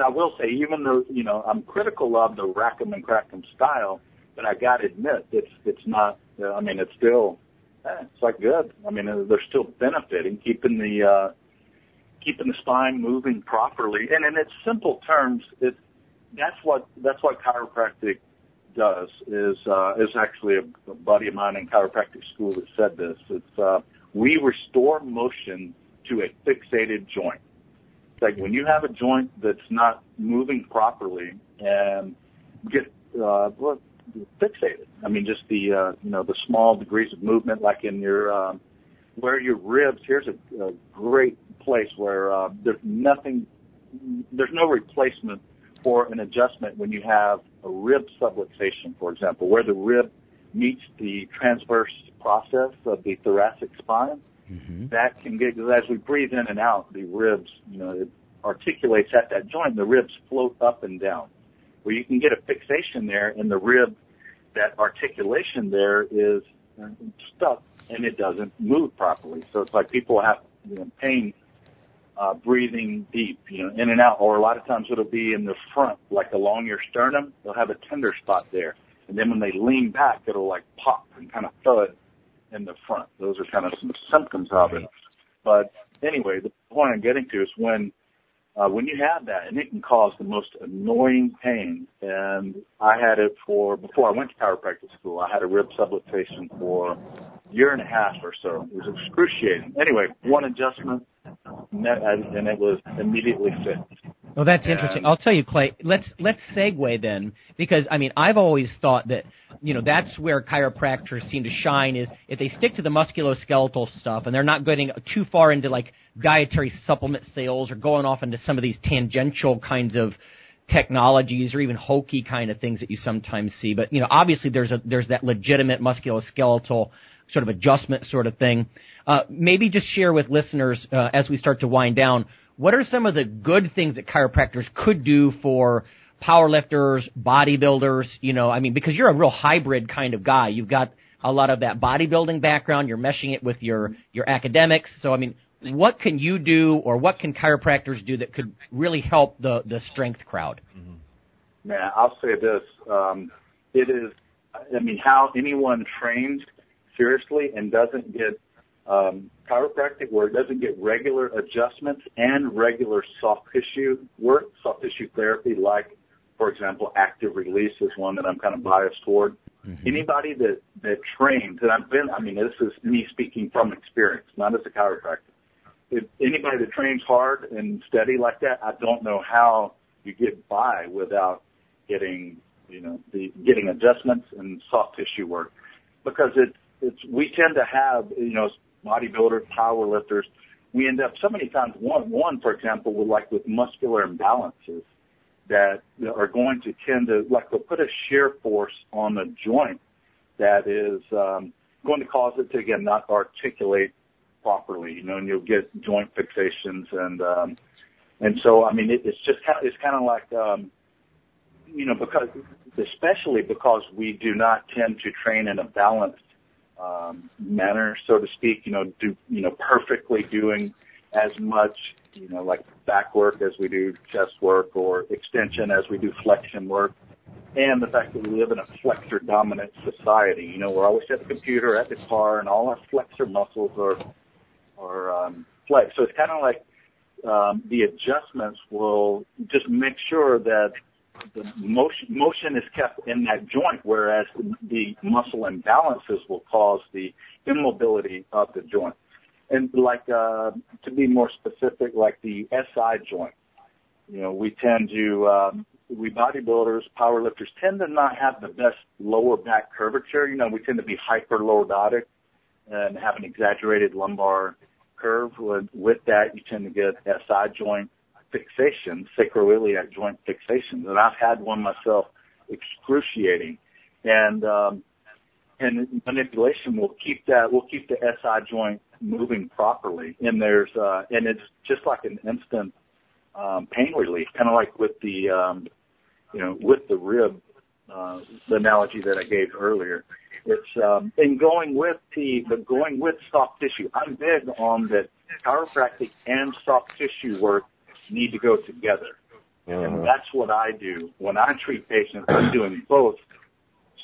I will say, even though, I'm critical of the rack 'em and crack 'em style, but I got to admit, it's not, I mean, it's still, it's like good. I mean, they're still benefiting, keeping the spine moving properly. And in its simple terms, that's what chiropractic does is actually a buddy of mine in chiropractic school that said this. It's, we restore motion to a fixated joint. It's like when you have a joint that's not moving properly and get, fixated. I mean, just the, the small degrees of movement, like in your, where your ribs, here's a great place where, there's no replacement for an adjustment when you have a rib subluxation, for example, where the rib meets the transverse process of the thoracic spine. Mm-hmm. That can get, as we breathe in and out, the ribs, it articulates at that joint, the ribs float up and down. Well, you can get a fixation there, and the rib, that articulation there is stuck, and it doesn't move properly. So it's like people have pain breathing deep, in and out, or a lot of times it'll be in the front, like along your sternum, they'll have a tender spot there. And then when they lean back, it'll like pop and kind of thud in the front. Those are kind of some symptoms of it. But anyway, the point I'm getting to is when you have that, and it can cause the most annoying pain. And I had it before I went to chiropractic school, I had a rib subluxation for a year and a half or so. It was excruciating. Anyway, one adjustment, and it was immediately fixed. Well, that's interesting. I'll tell you, Clay, let's segue then, because, I mean, I've always thought that, that's where chiropractors seem to shine is if they stick to the musculoskeletal stuff and they're not getting too far into, like, dietary supplement sales or going off into some of these tangential kinds of technologies or even hokey kind of things that you sometimes see. But, obviously there's that legitimate musculoskeletal sort of adjustment sort of thing. Maybe just share with listeners as we start to wind down, what are some of the good things that chiropractors could do for powerlifters, bodybuilders? I mean, because you're a real hybrid kind of guy. You've got a lot of that bodybuilding background. You're meshing it with your academics. So, I mean, what can you do or what can chiropractors do that could really help the strength crowd? Man, I'll say this. It is, I mean, how anyone trains seriously and doesn't get chiropractic work, doesn't get regular adjustments and regular soft tissue therapy, like, for example, active release is one that I'm kind of biased toward. Mm-hmm. Anybody that trains, and this is me speaking from experience, not as a chiropractor. If anybody that trains hard and steady like that, I don't know how you get by without getting, getting adjustments and soft tissue work, because we tend to have, bodybuilders, power lifters, we end up so many times, one for example, with muscular imbalances that are going to tend to, they'll put a shear force on the joint that is going to cause it to, again, not articulate properly, and you'll get joint fixations. And so, I mean, it's kind of like, because, especially because we do not tend to train in a balanced manner, so to speak, perfectly doing as much, like back work as we do chest work or extension as we do flexion work. And the fact that we live in a flexor dominant society, we're always at the computer, at the car, and all our flexor muscles are flexed. So it's kind of like, the adjustments will just make sure that the motion is kept in that joint, whereas the muscle imbalances will cause the immobility of the joint. And like, to be more specific, like the SI joint, you know, we tend to, we bodybuilders, powerlifters tend to not have the best lower back curvature. You know, we tend to be hyperlordotic and have an exaggerated lumbar curve. With that, you tend to get SI joint fixation, sacroiliac joint fixation. And I've had one myself, excruciating. And manipulation will keep that, will keep the SI joint moving properly. And there's, and it's just like an instant, pain relief, kind of like with the, you know, with the rib, the analogy that I gave earlier. It's, and going with going with soft tissue. I'm big on that chiropractic and soft tissue work need to go together. And that's what I do. When I treat patients, I'm doing both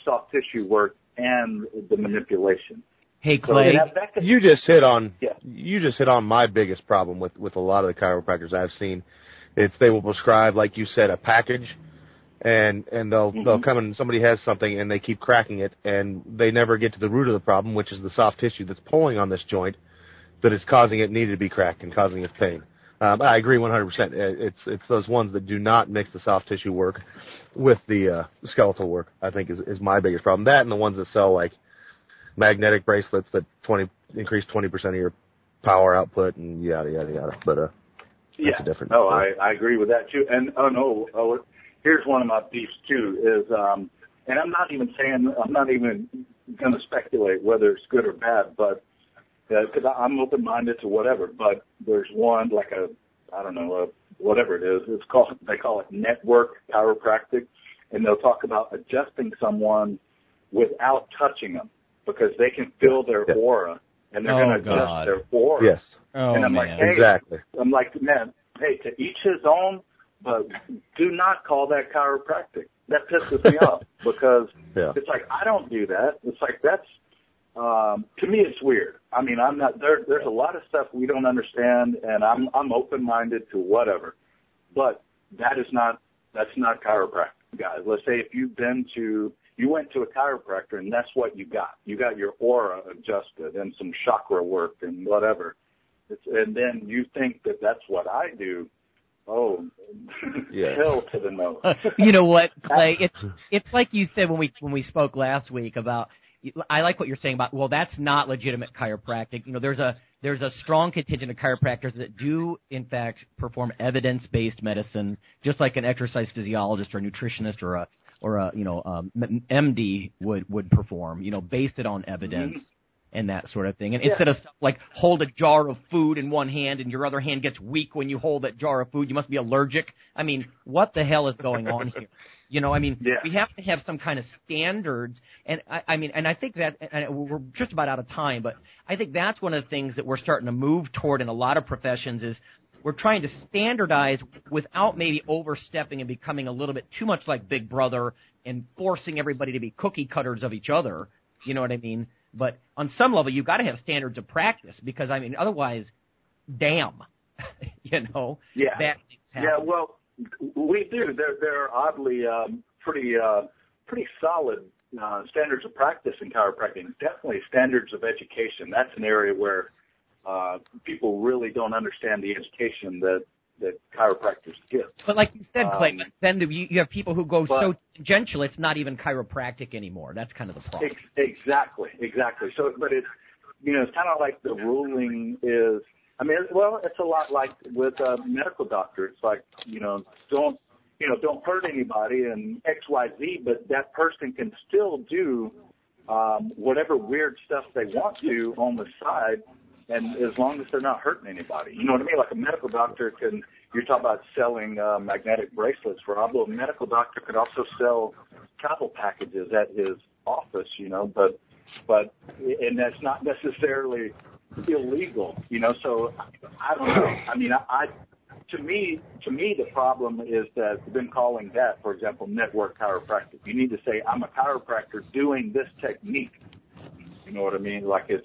soft tissue work and the manipulation. Hey, Clay, so you just hit on my biggest problem with a lot of the chiropractors I've seen. It's they will prescribe, like you said, a package, and they'll come and somebody has something and they keep cracking it and they never get to the root of the problem, which is the soft tissue that's pulling on this joint that is causing it needed to be cracked and causing it pain. I agree 100%. It's those ones that do not mix the soft tissue work with the skeletal work, I think, is my biggest problem. That and the ones that sell like magnetic bracelets that increase 20% of your power output and yada yada yada. But that's a different. No, I agree with that too. And here's one of my beefs too is, and I'm not even going to speculate whether it's good or bad, but because I'm open minded to whatever. But there's one like whatever it is. It's called, they call it network chiropractic, and they'll talk about adjusting someone without touching them, because they can feel their aura, and they're going to adjust their aura. Yes. And I'm like, hey, exactly. I'm like, man, hey, to each his own, but do not call that chiropractic. That pisses me off, because it's like, I don't do that. It's like, that's, to me, it's weird. I mean, I'm not, there's a lot of stuff we don't understand, and I'm open-minded to whatever. But that's not chiropractic, guys. Let's say if you've been to, you went to a chiropractor, and that's what you got. You got your aura adjusted and some chakra work and whatever. And then you think that that's what I do. Oh, hell to the no. You know what, Clay? It's like you said when we spoke last week about, I like what you're saying about, well, that's not legitimate chiropractic. You know, there's a strong contingent of chiropractors that do, in fact, perform evidence-based medicine, just like an exercise physiologist or a nutritionist or a MD would perform, you know, base it on evidence and that sort of thing. And instead of stuff like hold a jar of food in one hand and your other hand gets weak when you hold that jar of food, you must be allergic. I mean, what the hell is going on here? You know, I mean, we have to have some kind of standards. And I think that, and we're just about out of time, but I think that's one of the things that we're starting to move toward in a lot of professions is, we're trying to standardize without maybe overstepping and becoming a little bit too much like Big Brother and forcing everybody to be cookie cutters of each other. You know what I mean? But on some level, you've got to have standards of practice because, I mean, otherwise, damn, you know. Yeah. That yeah, well, we do. There are oddly pretty solid standards of practice in chiropractic. Definitely standards of education. That's an area where people really don't understand the education that chiropractors give. But like you said, Clay, then you have people who go so tangential, it's not even chiropractic anymore. That's kind of the problem. Exactly. So, but it's, you know, it's kind of like the ruling is, I mean, well, it's a lot like with a medical doctor. It's like, you know, don't hurt anybody and XYZ, but that person can still do whatever weird stuff they want to on the side. And as long as they're not hurting anybody, you know what I mean? Like a medical doctor can, you're talking about selling magnetic bracelets for Rob. A medical doctor could also sell travel packages at his office, you know, but, and that's not necessarily illegal, you know, so I don't know. I mean, to me, the problem is that we've been calling that, for example, network chiropractic. You need to say, I'm a chiropractor doing this technique. You know what I mean? Like it's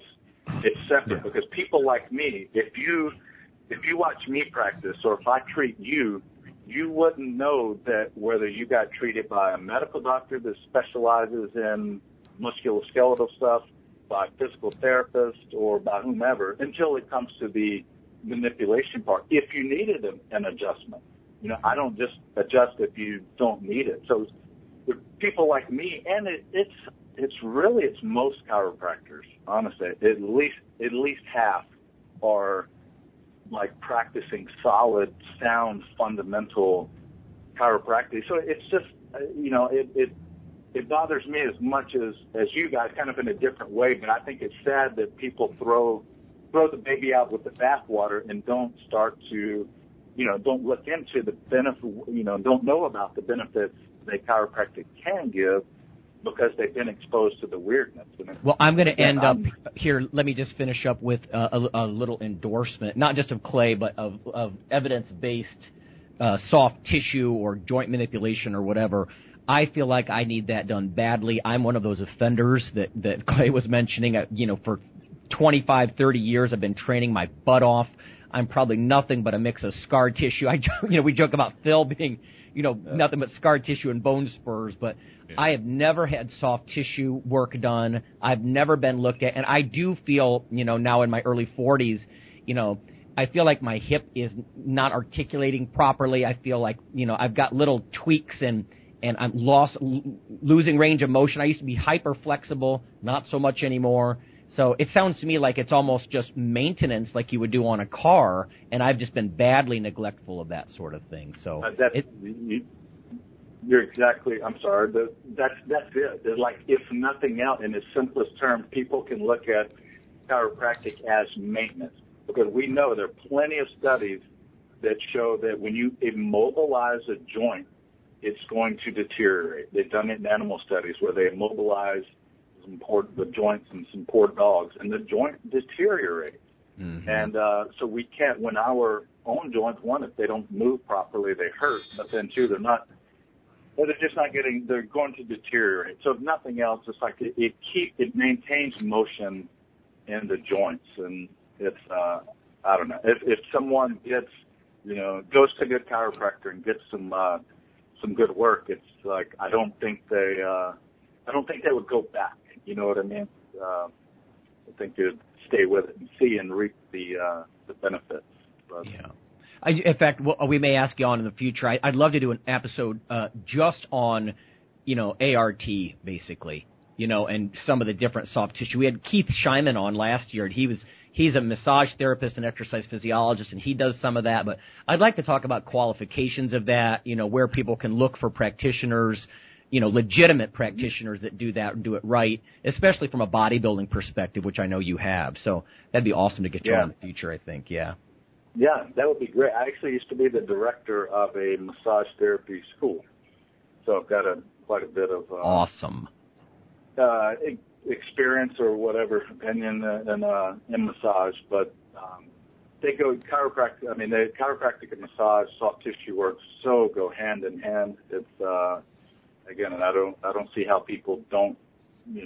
separate because people like me, if you watch me practice or if I treat you, you wouldn't know that whether you got treated by a medical doctor that specializes in musculoskeletal stuff, by a physical therapist, or by whomever until it comes to the manipulation part. If you needed an adjustment, you know, I don't just adjust if you don't need it. So with people like me, and it's most chiropractors, honestly, at least half are like practicing solid, sound, fundamental chiropractic. So it's just, you know, it bothers me as much as you guys, kind of in a different way, but I think it's sad that people throw the baby out with the bathwater and don't start to, you know, don't look into the benefit, you know, don't know about the benefits that chiropractic can give because they've been exposed to the weirdness. Well, I'm going to end up here. Let me just finish up with a little endorsement, not just of Clay, but of evidence-based soft tissue or joint manipulation or whatever. I feel like I need that done badly. I'm one of those offenders that Clay was mentioning. You know, for 25, 30 years, I've been training my butt off. I'm probably nothing but a mix of scar tissue. We joke about Phil being, you know, nothing but scar tissue and bone spurs, but yeah. I have never had soft tissue work done. I've never been looked at, and I do feel, you know, now in my early 40s, you know, I feel like my hip is not articulating properly. I feel like, you know, I've got little tweaks and I'm losing range of motion. I used to be hyper flexible, not so much anymore. So it sounds to me like it's almost just maintenance like you would do on a car, and I've just been badly neglectful of that sort of thing. So you're exactly – I'm sorry. But that's it. It's like if nothing else, in its simplest term, people can look at chiropractic as maintenance because we know there are plenty of studies that show that when you immobilize a joint, it's going to deteriorate. They've done it in animal studies where they immobilize some poor, the joints and some poor dogs, and the joint deteriorates. Mm-hmm. And so we can't, when our own joints, one, if they don't move properly, they hurt, but then two, they're just not getting, they're going to deteriorate. So if nothing else, it's like it maintains motion in the joints, and it's, I don't know, if someone gets, you know, goes to a good chiropractor and gets some good work, it's like I don't think they would go back. You know what I mean? I think they'd stay with it and see and reap the benefits. But. Yeah. In fact, we may ask you on in the future. I'd love to do an episode just on, you know, ART basically, you know, and some of the different soft tissue. We had Keith Scheinman on last year, and he's a massage therapist and exercise physiologist, and he does some of that. But I'd like to talk about qualifications of that, you know, where people can look for practitioners, you know, legitimate practitioners that do that and do it right, especially from a bodybuilding perspective, which I know you have. So that'd be awesome to get you on in the future, I think. Yeah. Yeah, that would be great. I actually used to be the director of a massage therapy school. So I've got quite a bit of awesome experience or whatever opinion in massage. But they go chiropractic. I mean, the chiropractic and massage, soft tissue work so go hand in hand. It's again, and I don't see how people don't, you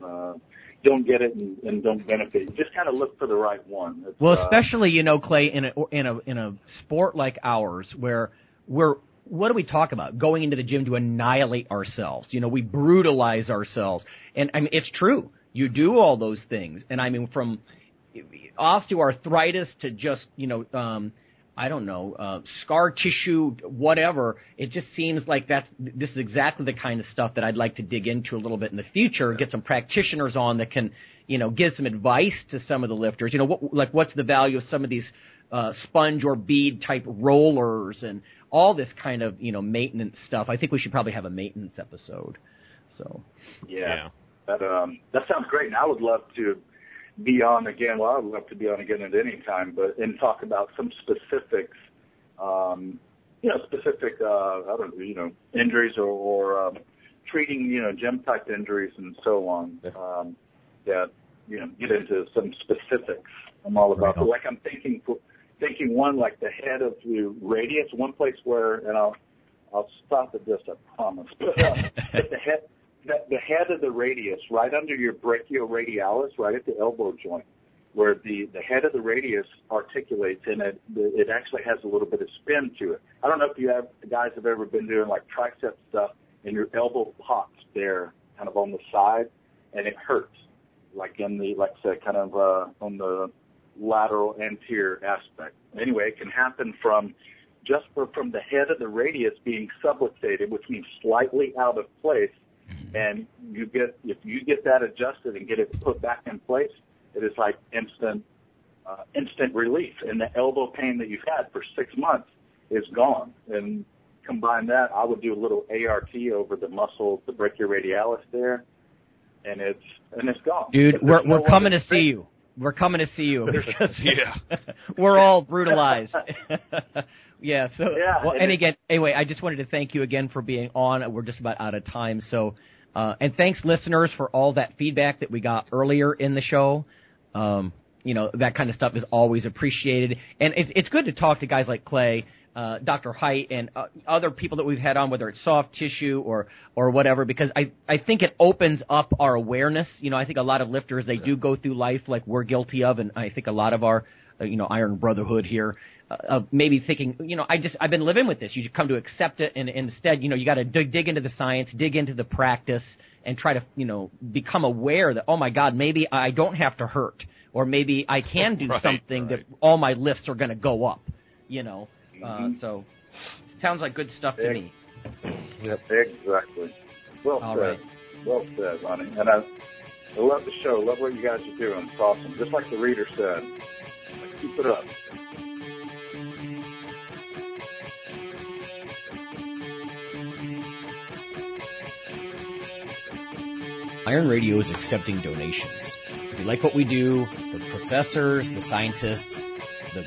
know, don't get it and don't benefit. Just kind of look for the right one. It's, well, especially, you know, Clay, in a sport like ours where what do we talk about? Going into the gym to annihilate ourselves. You know, we brutalize ourselves, and I mean, it's true. You do all those things, and I mean, from osteoarthritis to just, you know, I don't know, scar tissue, whatever. It just seems like this is exactly the kind of stuff that I'd like to dig into a little bit in the future, get some practitioners on that can, you know, give some advice to some of the lifters. You know, what's the value of some of these sponge or bead type rollers and all this kind of, you know, maintenance stuff. I think we should probably have a maintenance episode. So, yeah. That sounds great, and I would love to be on again. Well, I would love to be on again at any time, but and talk about some specifics, you know, specific, I don't know, you know, injuries or treating, you know, gym type injuries and so on. That, you know, get into some specifics. I'm all about. Right. So, like I'm thinking one, like the head of the radius, one place where, and I'll stop at this, I promise. But the head. The head of the radius, right under your brachioradialis, right at the elbow joint, where the head of the radius articulates and it actually has a little bit of spin to it. I don't know if you have guys have ever been doing like tricep stuff and your elbow pops there kind of on the side and it hurts, like in the, like I said, kind of on the lateral anterior aspect. Anyway, it can happen from just from the head of the radius being subluxated, which means slightly out of place, and you get, if you get that adjusted and get it put back in place, it is like instant relief, and the elbow pain that you've had for 6 months is gone. And combine that, I would do a little ART over the muscle, the brachioradialis there, and it's gone. Dude, we're coming to see you. We're coming to see you because we're all brutalized. Well, and again, anyway, I just wanted to thank you again for being on. We're just about out of time. So, and thanks, listeners, for all that feedback that we got earlier in the show. You know, that kind of stuff is always appreciated. And it's good to talk to guys like Clay, Dr. Hite, and other people that we've had on, whether it's soft tissue or whatever, because I think it opens up our awareness. You know, I think a lot of lifters, they do go through life like we're guilty of, and I think a lot of our, you know, Iron Brotherhood here, maybe thinking, you know, I've been living with this. You come to accept it, and instead, you know, you got to dig into the science, dig into the practice, and try to, you know, become aware that, oh, my God, maybe I don't have to hurt, or maybe I can do something that all my lifts are going to go up, you know. So it sounds like good stuff to me. Yep. Exactly. Well said. Right. Well said, Lonnie. And I love the show. Love what you guys are doing. It's awesome. Just like the reader said, keep it up. Iron Radio is accepting donations. If you like what we do, the professors, the scientists, the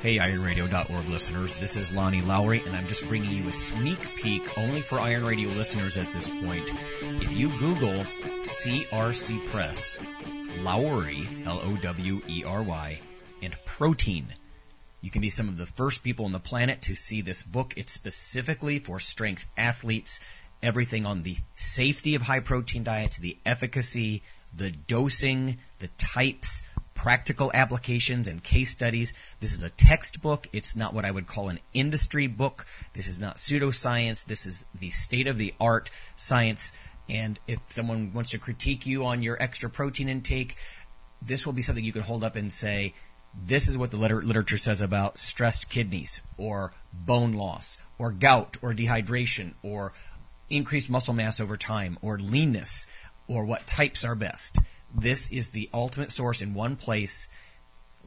Hey, IronRadio.org listeners, this is Lonnie Lowery, and I'm just bringing you a sneak peek only for Iron Radio listeners at this point. If you Google CRC Press, Lowery, L-O-W-E-R-Y, and protein, you can be some of the first people on the planet to see this book. It's specifically for strength athletes, everything on the safety of high-protein diets, the efficacy, the dosing, the types, practical applications and case studies. This is a textbook. It's not what I would call an industry book. This is not pseudoscience. This is the state-of-the-art science. And if someone wants to critique you on your extra protein intake, this will be something you can hold up and say, this is what the literature says about stressed kidneys or bone loss or gout or dehydration or increased muscle mass over time or leanness or what types are best. This is the ultimate source in one place.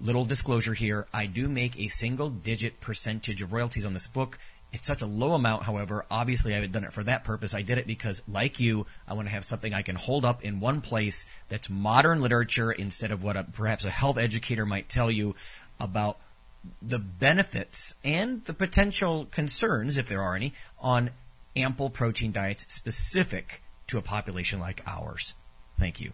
Little disclosure here. I do make a single-digit percentage of royalties on this book. It's such a low amount, however. Obviously, I haven't done it for that purpose. I did it because, like you, I want to have something I can hold up in one place that's modern literature instead of what perhaps a health educator might tell you about the benefits and the potential concerns, if there are any, on ample protein diets specific to a population like ours. Thank you.